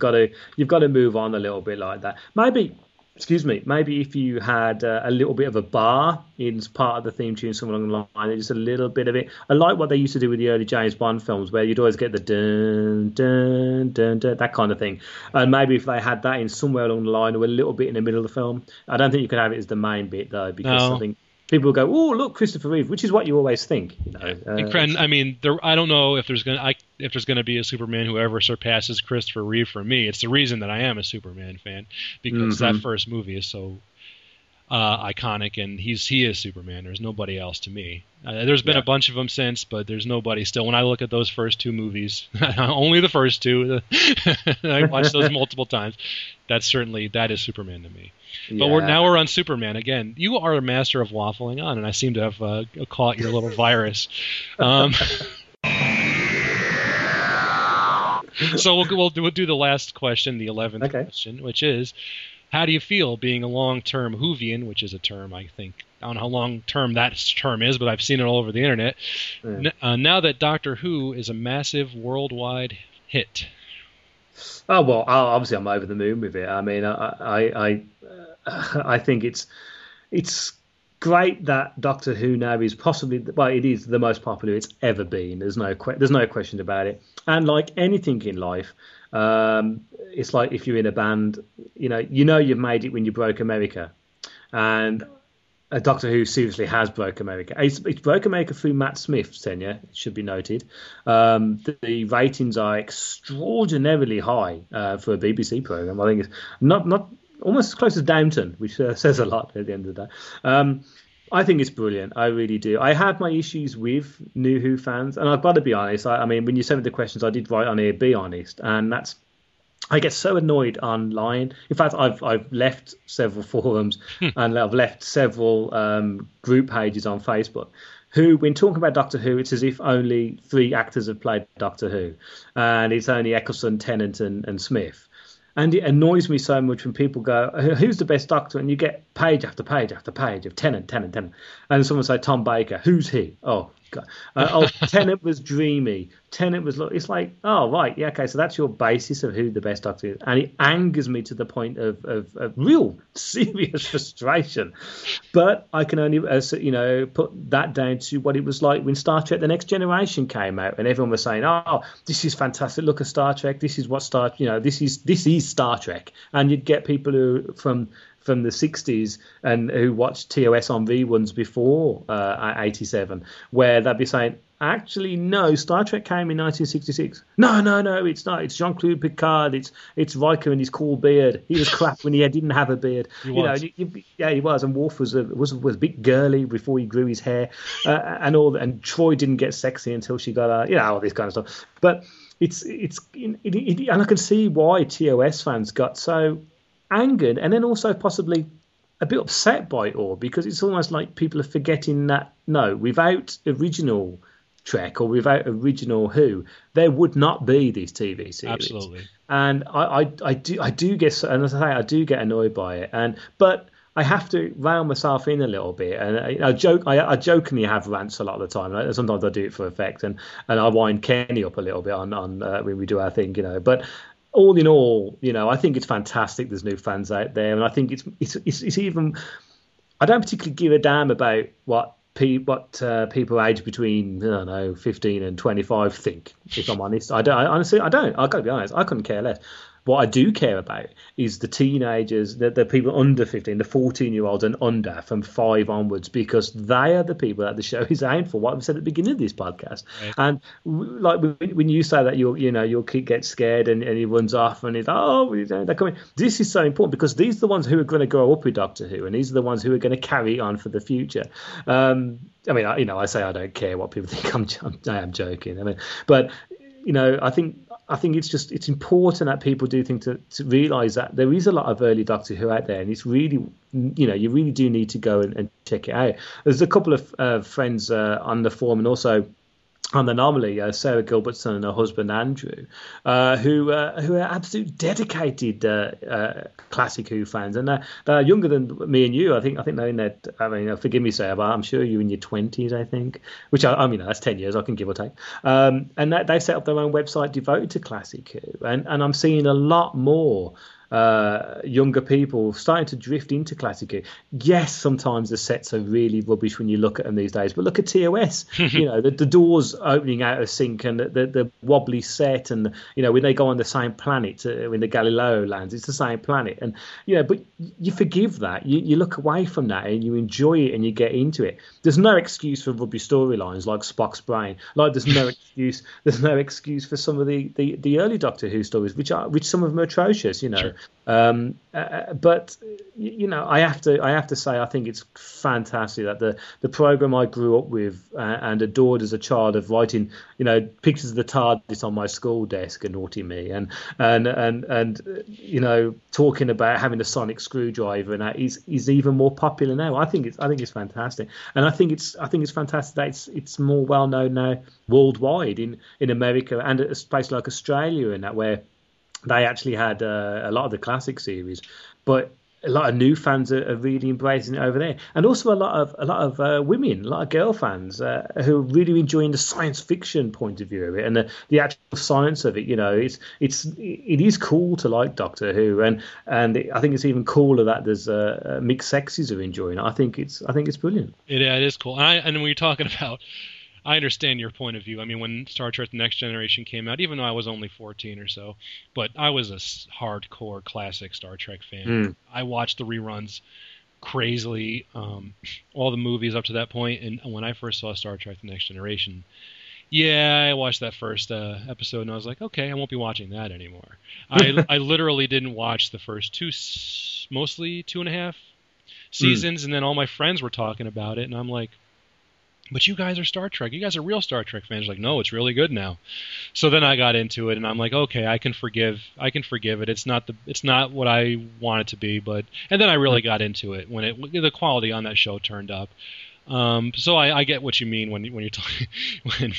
got to move on a little bit like that. Maybe. Excuse me. Maybe if you had a little bit of a bar in part of the theme tune, somewhere along the line, just a little bit of it. I like what they used to do with the early James Bond films, where you'd always get the dun dun dun dun, that kind of thing. And maybe if they had that in somewhere along the line, or a little bit in the middle of the film. I don't think you could have it as the main bit though, because I think people go, "Oh, look, Christopher Reeve," which is what you always think. You know? And I mean, I don't know if there's going to be a Superman who ever surpasses Christopher Reeve for me. It's the reason that I am a Superman fan, because that first movie is so iconic, and he is Superman. There's nobody else to me. There's been a bunch of them since, but there's nobody still. When I look at those first two movies, only the first two, I watched those multiple times. That is Superman to me. But now we're on Superman again. You are a master of waffling on, and I seem to have caught your little virus. So we'll do the last question, the 11th question, which is, how do you feel being a long-term Whovian, which is a term I think, I don't know how long-term that term is, but I've seen it all over the internet, now that Doctor Who is a massive worldwide hit? Oh, well, obviously I'm over the moon with it. I mean, I think it's great that Doctor Who now is possibly, well, it is the most popular it's ever been. There's no question about it. And like anything in life, it's like if you're in a band, you know you've made it when you broke America, and Doctor Who seriously has broke America. It's broke America through Matt Smith's tenure, it should be noted. The ratings are extraordinarily high for a BBC program. I think it's not almost as close as Downton, which says a lot at the end of the day. I think it's brilliant. I really do. I had my issues with New Who fans, and I've got to be honest. I mean, when you sent me the questions, I did write on here, be honest, and that's. I get so annoyed online. In fact, I've left several forums and I've left several group pages on Facebook. Who, when talking about Doctor Who, it's as if only three actors have played Doctor Who, and it's only Eccleston, Tennant, and Smith. And it annoys me so much when people go, who's the best doctor? And you get page after page after page of Tennant. And someone say, Tom Baker. Who's he? Oh, God. Tennant was dreamy. Tennant was... It's like, oh, right. Yeah, okay. So that's your basis of who the best doctor is. And it angers me to the point of real serious frustration. But I can only, put that down to what it was like when Star Trek The Next Generation came out, and everyone was saying, oh, this is fantastic. Look at Star Trek. This is what Star... This is Star Trek. And you'd get people who... from the 60s and who watched TOS on V1s before 87, where they'd be saying, actually, no, Star Trek came in 1966. No, it's not. It's Jean-Claude Picard. It's Riker and his cool beard. He was crap when he didn't have a beard. He was. And Worf was a bit girly before he grew his hair, and all. And Troy didn't get sexy until she got all this kind of stuff. But it's and I can see why TOS fans got so angered, and then also possibly a bit upset by it all, because it's almost like people are forgetting that without original Trek or without original Who, there would not be these TV series. Absolutely. And I do get annoyed by it, but I have to round myself in a little bit, and I jokingly have rants a lot of the time. Like, sometimes I do it for effect, and I wind Kenny up a little bit on when we do our thing, but. All in all, I think it's fantastic. There's new fans out there, and I think it's even. I don't particularly give a damn about what people aged between, I don't know, 15 and 25 think, if I'm honest. I honestly don't. I've got to be honest. I couldn't care less. What I do care about is the teenagers, the people under 15, the 14-year-olds and under from 5 onwards, because they are the people that the show is aimed for, what we said at the beginning of this podcast. Right. And like when you say that your kid gets scared and he runs off and he's like, oh, they're coming. This is so important because these are the ones who are going to grow up with Doctor Who, and these are the ones who are going to carry on for the future. I mean, I say I don't care what people think. I am joking. I mean, but I think it's important that people do think to realise that there is a lot of early Doctor Who out there, and it's really, you really do need to go and check it out. There's a couple of friends on the forum and also on the Anomaly, Sarah Gilbertson and her husband Andrew, who are absolute dedicated classic Who fans, and they're younger than me and you. I think they're in their, I mean, forgive me, Sarah, but I'm sure you're in your 20s. I think, which that's 10 years, I can give or take. And they set up their own website devoted to classic Who, and I'm seeing a lot more younger people starting to drift into classic Who. Yes, sometimes the sets are really rubbish when you look at them these days, but look at TOS. The doors opening out of sync and the wobbly set, and when they go on the same planet, when the Galileo lands, it's the same planet, and but you forgive that, you look away from that and you enjoy it and you get into it. There's no excuse for rubbish storylines like Spock's brain. Like there's no excuse for some of the early Doctor Who stories, which some of them are atrocious. Sure. But I have to say, I think it's fantastic that the program I grew up with and adored as a child, of writing pictures of the TARDIS on my school desk, and naughty me, and talking about having a sonic screwdriver, and that is even more popular now. I think it's fantastic, and I think it's fantastic that it's more well known now worldwide, in America and a place like Australia, and that, where they actually had a lot of the classic series, but a lot of new fans are really embracing it over there, and also a lot of women, a lot of girl fans who are really enjoying the science fiction point of view of it and the actual science of it. It is cool to like Doctor Who, and I think it's even cooler that there's mixed sexes are enjoying it. I think it's brilliant. Yeah, it is cool. And when you're talking about, I understand your point of view. I mean, when Star Trek The Next Generation came out, even though I was only 14 or so, but I was a hardcore classic Star Trek fan. I watched the reruns crazily, all the movies up to that point, and when I first saw Star Trek The Next Generation, I watched that first episode, and I was like, okay, I won't be watching that anymore. I literally didn't watch the first two and a half seasons, and then all my friends were talking about it, and I'm like, but you guys are Star Trek. You guys are real Star Trek fans. Like, no, it's really good now. So then I got into it, and I'm like, okay, I can forgive it. It's not what I want it to be, but. And then I really got into it when the quality on that show turned up. So I get what you mean when you're talking, when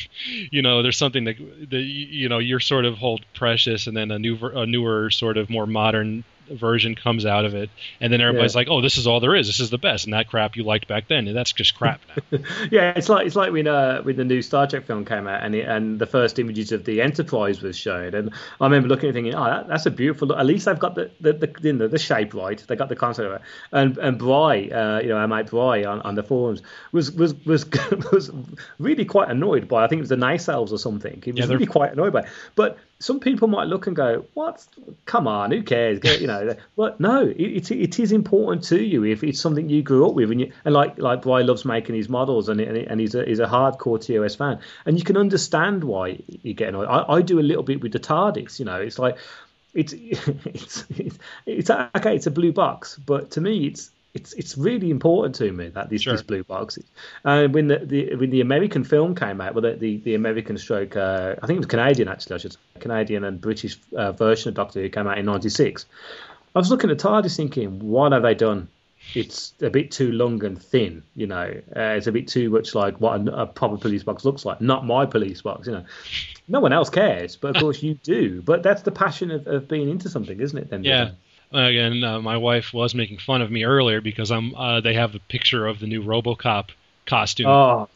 there's something that you're sort of hold precious, and then a newer sort of more modern version comes out of it, and then everybody's like, oh, this is all there is, this is the best, and that crap you liked back then, and that's just crap now. It's like when the new Star Trek film came out, and the first images of the Enterprise was shown, and I remember looking and thinking, oh, that's a beautiful look. At least I've got the shape right, they got the concept right. And Bry, our mate Bry on the forums was really quite annoyed by, I think it was the nacelles or something, he was really quite annoyed by it. But some people might look and go, "What? Come on, who cares?" But no, it is important to you if it's something you grew up with, and like Bry loves making his models, and he's a hardcore TOS fan, and you can understand why you're getting on. I do a little bit with the TARDIS, It's like it's okay, it's a blue box, but to me, it's really important to me that this blue box. When the American film came out, well, the American stroke, I think it was Canadian actually. I should say Canadian and British version of Doctor Who came out in '96. I was looking at TARDIS thinking, what have they done? It's a bit too long and thin, it's a bit too much like what a proper police box looks like. Not my police box, No one else cares, but of course you do. But that's the passion of being into something, isn't it? Then yeah. Again, my wife was making fun of me earlier because they have a picture of the new RoboCop costume. Oh,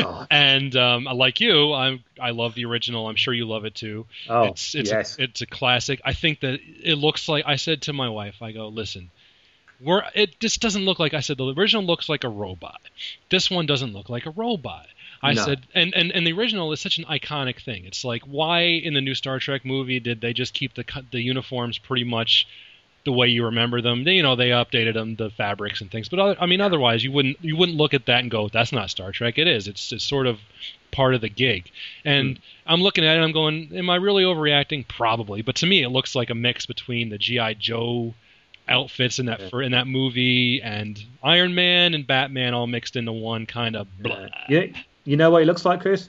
God. And like you, I love the original. I'm sure you love it too. Oh, it's a classic. I think that it looks like, I said to my wife, I go, listen, It just doesn't look like, I said, the original looks like a robot. This one doesn't look like a robot. I said, and the original is such an iconic thing. It's like, why in the new Star Trek movie did they just keep the uniforms pretty much the way you remember them? They, you know, they updated them, the fabrics and things. But otherwise, you wouldn't look at that and go, that's not Star Trek. It is. It's sort of part of the gig. And I'm looking at it and I'm going, am I really overreacting? Probably. But to me, it looks like a mix between the G.I. Joe outfits in that movie and Iron Man and Batman all mixed into one kind of blah. Yeah. You know what it looks like, Chris?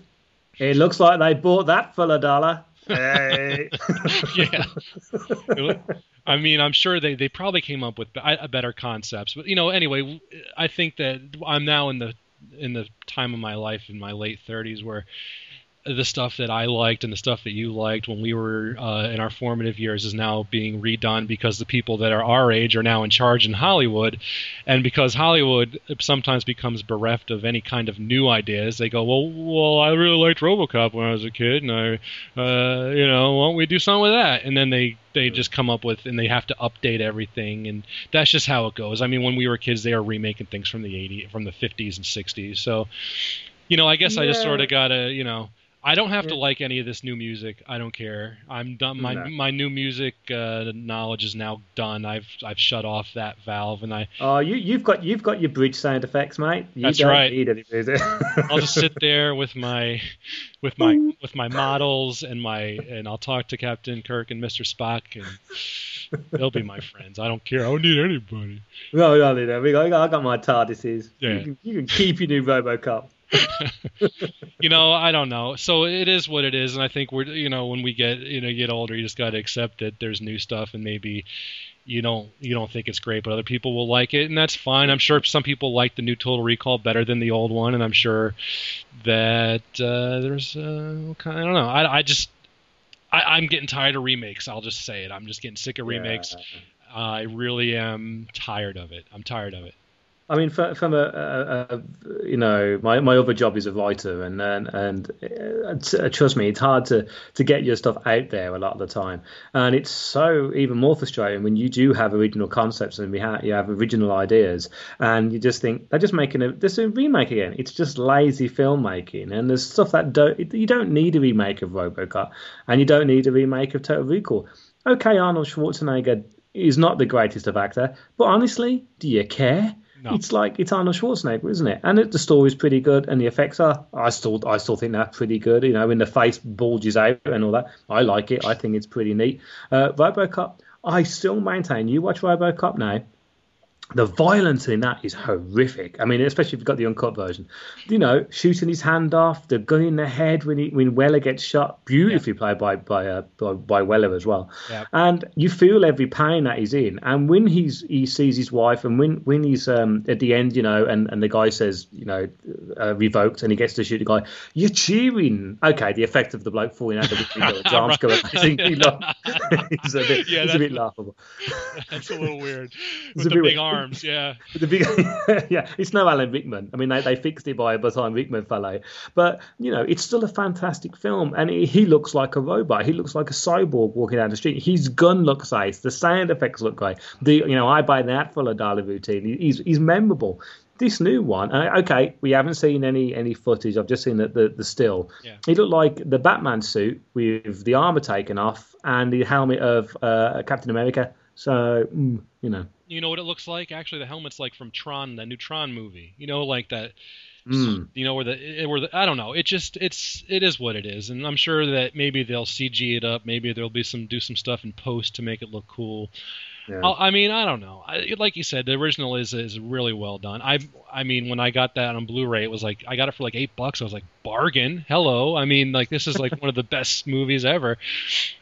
It looks like they bought that for a dollar. Hey. Yeah. I mean, I'm sure they probably came up with better concepts. But, you know, anyway, I think that I'm now in the time of my life in my late 30s where the stuff that I liked and the stuff that you liked when we were in our formative years is now being redone because the people that are our age are now in charge in Hollywood. And because Hollywood sometimes becomes bereft of any kind of new ideas, they go, well, I really liked RoboCop when I was a kid, and why don't we do something with that? And then they just come up with, and they have to update everything, and that's just how it goes. I mean, when we were kids, they were remaking things from the 80s, from the 50s and 60s. So, you know, I guess I just sort of got to, you know, I don't have to like any of this new music. I don't care. I'm done. My new music knowledge is now done. I've shut off that valve, and I. Oh, you've got your bridge sound effects, mate. You don't need any music. I'll just sit there with my models and I'll talk to Captain Kirk and Mr. Spock, and they'll be my friends. I don't care. I don't need anybody. No, no, no. I got my TARDISes. Yeah. You can keep your new RoboCop. You know, I don't know. So it is what it is, and I think we're, you know, when we get older, you just got to accept that there's new stuff, and maybe you don't think it's great, but other people will like it, and that's fine. I'm sure some people like the new Total Recall better than the old one, and I'm sure that I'm getting tired of remakes. I'll just say it. I'm just getting sick of remakes. I really am tired of it. I'm tired of it. I mean, from a you know, my other job is a writer, and trust me, it's hard to get your stuff out there a lot of the time, and it's so even more frustrating when you do have original concepts and you have original ideas, and you just think they're just making a remake again. It's just lazy filmmaking, and there's stuff that you don't need a remake of RoboCop, and you don't need a remake of Total Recall. Okay, Arnold Schwarzenegger is not the greatest of actor, but honestly, do you care? No. It's Arnold Schwarzenegger, isn't it? And the story's pretty good, and the effects are. I still think that's pretty good. You know, when the face bulges out and all that, I like it. I think it's pretty neat. RoboCop, I still maintain. You watch RoboCop now, the violence in that is horrific. I mean, especially if you've got the uncut version. You know, shooting his hand off, the gun in the head when Weller gets shot, beautifully played by Weller as well. Yeah. And you feel every pain that he's in. And when he sees his wife, and when he's at the end, you know, and the guy says, you know, revoked, and he gets to shoot the guy, you're cheering. Okay, the effect of the bloke falling out of the arms go out. It's a bit laughable. That's a little weird. With the big arm. Yeah. It's no Alan Rickman. I mean, they fixed it by the time Rickman fell out. But, you know, it's still a fantastic film. And he looks like a robot. He looks like a cyborg walking down the street. His gun looks nice. The sound effects look great. I buy that for a dollar routine. He's memorable. This new one, okay, we haven't seen any footage. I've just seen the still. Yeah. It looked like the Batman suit with the armor taken off and the helmet of Captain America. So, you know. You know what it looks like? Actually, the helmet's like from Tron, that new Tron movie. You know, like that. You know, where the I don't know. It just it is what it is, and I'm sure that maybe they'll CG it up. Maybe there'll be some stuff in post to make it look cool. Yeah. I mean, I don't know. Like you said, the original is really well done. I mean, when I got that on Blu-ray, it was like I got it for like $8. I was like, bargain. Hello. I mean, like this is like one of the best movies ever.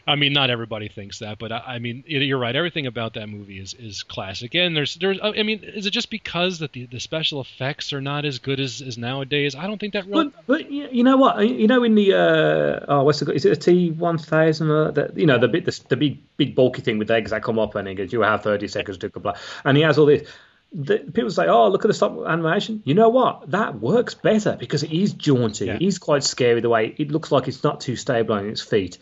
I mean, not everybody thinks that, but I mean, you're right. Everything about that movie is classic. And there's I mean, is it just because that the special effects are not as good as nowadays? I don't think that really. But you know what? You know, in the is it a T-1000? You know, the big bulky thing with the eggs that come up and it goes, you have 30 seconds to comply, and he has all this. People say, "Oh, look at the stop animation." You know what? That works better because it is jaunty. Yeah. It is quite scary the way it looks like it's not too stable on its feet.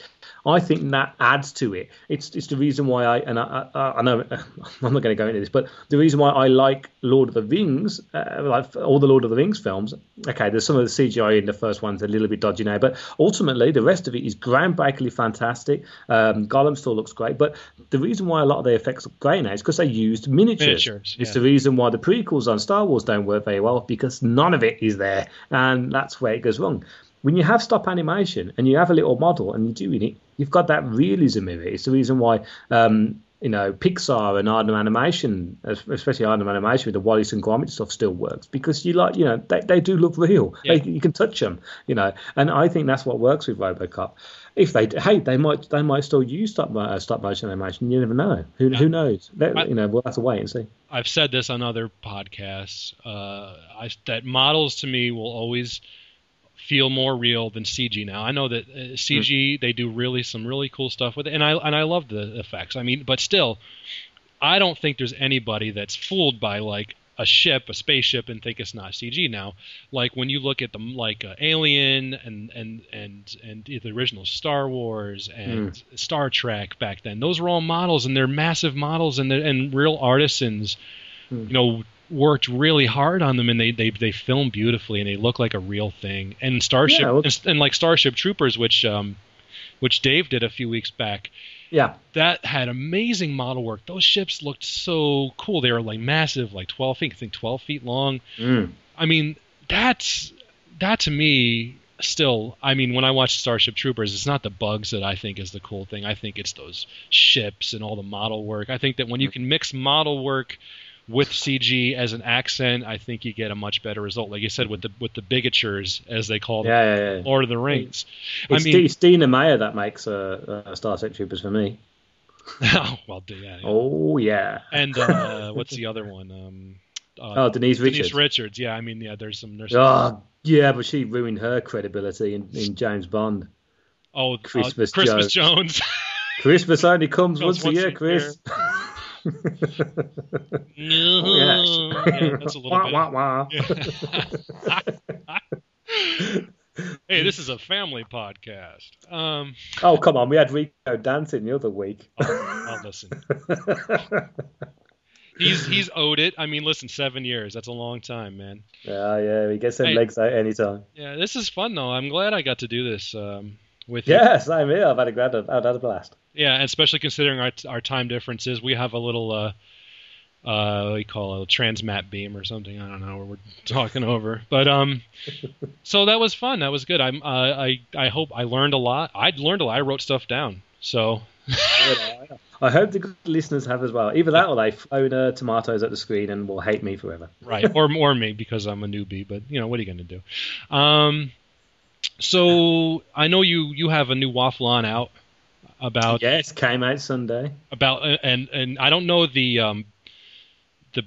I think that adds to it. It's the reason why I know I'm not going to go into this, but the reason why I like Lord of the Rings, like all the Lord of the Rings films. Okay, there's some of the CGI in the first one's a little bit dodgy now, but ultimately the rest of it is groundbreakingly fantastic. Gollum still looks great, but the reason why a lot of the effects look great now is because they used miniatures. Yeah. It's the reason why the prequels on Star Wars don't work very well, because none of it is there, and that's where it goes wrong. When you have stop animation and you have a little model and you're doing it, you've got that realism in it. It's the reason why, Pixar and Arnhem Animation, especially Arnhem Animation with the Wallace and Gromit stuff, still works because they do look real. Yeah. You can touch them, and I think that's what works with RoboCop. If they might still use stop motion animation. You never know. Who knows? We'll have to wait and see. I've said this on other podcasts that models to me will always feel more real than CG now. I know that CG, they do some really cool stuff with it, and I love the effects. I mean, but still, I don't think there's anybody that's fooled by like a spaceship, and think it's not CG now. Like when you look at them, like Alien and the original Star Wars and Star Trek back then, those were all models, and they're massive models, and real artisans, worked really hard on them, and they film beautifully, and they look like a real thing. And Starship and like Starship Troopers, which Dave did a few weeks back. Yeah, that had amazing model work. Those ships looked so cool. They were like massive, like 12 feet. I think 12 feet long. I mean, that to me still. I mean, when I watch Starship Troopers, it's not the bugs that I think is the cool thing. I think it's those ships and all the model work. I think that when you can mix model work with CG as an accent, I think you get a much better result. Like you said, with the bigatures, as they call them, Lord of the Rings. It's Dina Meyer that makes a Star Trek Troopers for me. Oh well, yeah. Oh yeah. And what's the other one? Denise Richards. Yeah, I mean, yeah. There's some. Oh yeah, but she ruined her credibility in James Bond. Oh, Christmas Jones. Christmas only comes once a year, Chris. That's a little Hey, this is a family podcast. Oh, come on. We had Rico dancing the other week. Oh, listen. He's owed it. I mean, listen, 7 years. That's a long time, man. Yeah. He gets his legs out anytime. Yeah, this is fun, though. I'm glad I got to do this with you. Yeah, same here. I've had a blast. Yeah, and especially considering our time differences, we have a little what do you call it, a transmat beam or something. I don't know where we're talking over, but so that was fun. That was good. I hope I learned a lot. I wrote stuff down. So I hope the listeners have as well. Either that or they've thrown tomatoes at the screen and will hate me forever. Right, or me because I'm a newbie. But what are you going to do? So I know you have a new waffle on out. Yes, came out Sunday. And I don't know the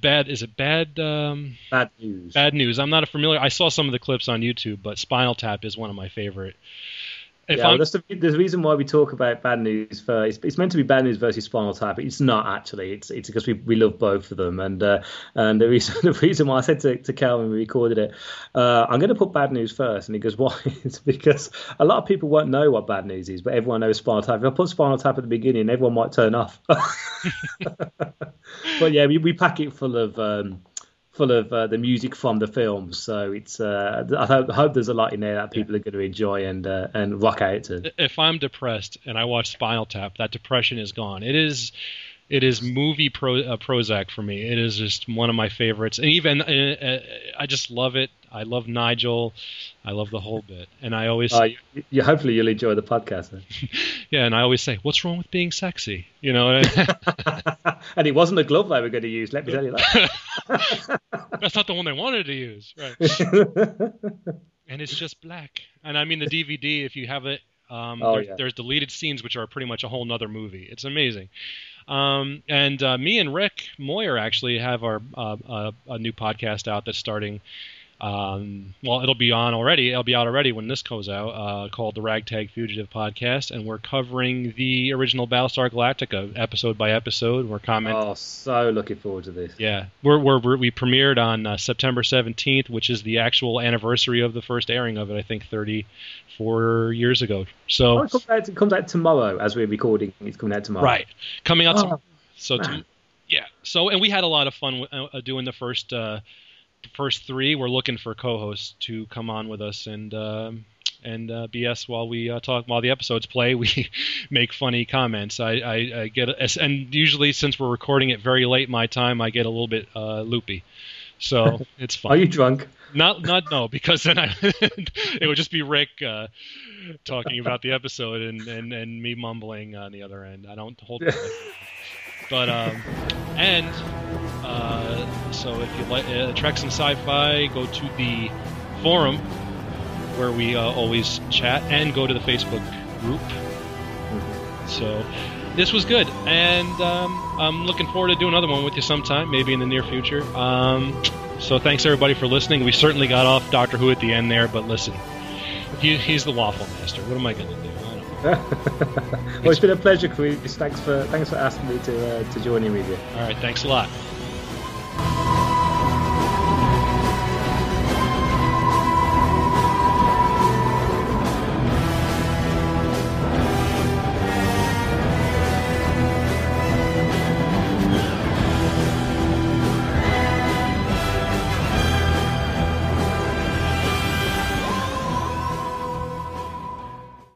bad, is it bad? Bad News. Bad News. I'm not familiar. I saw some of the clips on YouTube, but Spinal Tap is one of my favorite. That's the reason why we talk about Bad News. It's meant to be Bad News versus Spinal Tap. It's not actually. It's because we love both of them. And the reason why I said to Calvin when we recorded it, I'm going to put Bad News first. And he goes, why? It's because a lot of people won't know what Bad News is, but everyone knows Spinal Tap. If I put Spinal Tap at the beginning, everyone might turn off. But yeah, we pack it full of the music from the film, so it's I hope there's a lot in there that people are going to enjoy and rock out to. If I'm depressed and I watch Spinal Tap, that depression is gone. It is movie Prozac for me. It is just one of my favorites, and even I just love it. I love Nigel. I love the whole bit, and I always hopefully you'll enjoy the podcast then. Yeah, and I always say, what's wrong with being sexy? And it wasn't a glove they were going to use, let me tell you that. That's not the one they wanted to use, right? And it's just black. And I mean, the DVD, if you have it, there's deleted scenes which are pretty much a whole nother movie. It's amazing. Me and Rick Moyer actually have our a new podcast out that's starting Well, it'll be on already. It'll be out already when this goes out, called the Ragtag Fugitive Podcast, and we're covering the original Battlestar Galactica episode by episode. We're commenting. Oh, so looking forward to this. Yeah, we premiered on September 17th, which is the actual anniversary of the first airing of it. I think 34 years ago. So it comes out tomorrow as we're recording. It's coming out tomorrow. Right, coming out. So and we had a lot of fun doing the first. First three. We're looking for co-hosts to come on with us and BS while we talk, while the episodes play. We make funny comments. I get, and usually since we're recording it very late my time, I get a little bit loopy. So it's fun. Are you drunk? No, because then it would just be Rick talking about the episode and me mumbling on the other end. I don't hold it. But so if you like Trek'sin Sci-Fi, go to the forum where we always chat, and go to the Facebook group. Mm-hmm. So this was good, and I'm looking forward to doing another one with you sometime, maybe in the near future. So thanks everybody for listening. We certainly got off Doctor Who at the end there, but listen, he's the waffle master. What am I going to do? Well, it's been a pleasure, Chris. Thanks for asking me to join you with you. All right, thanks a lot.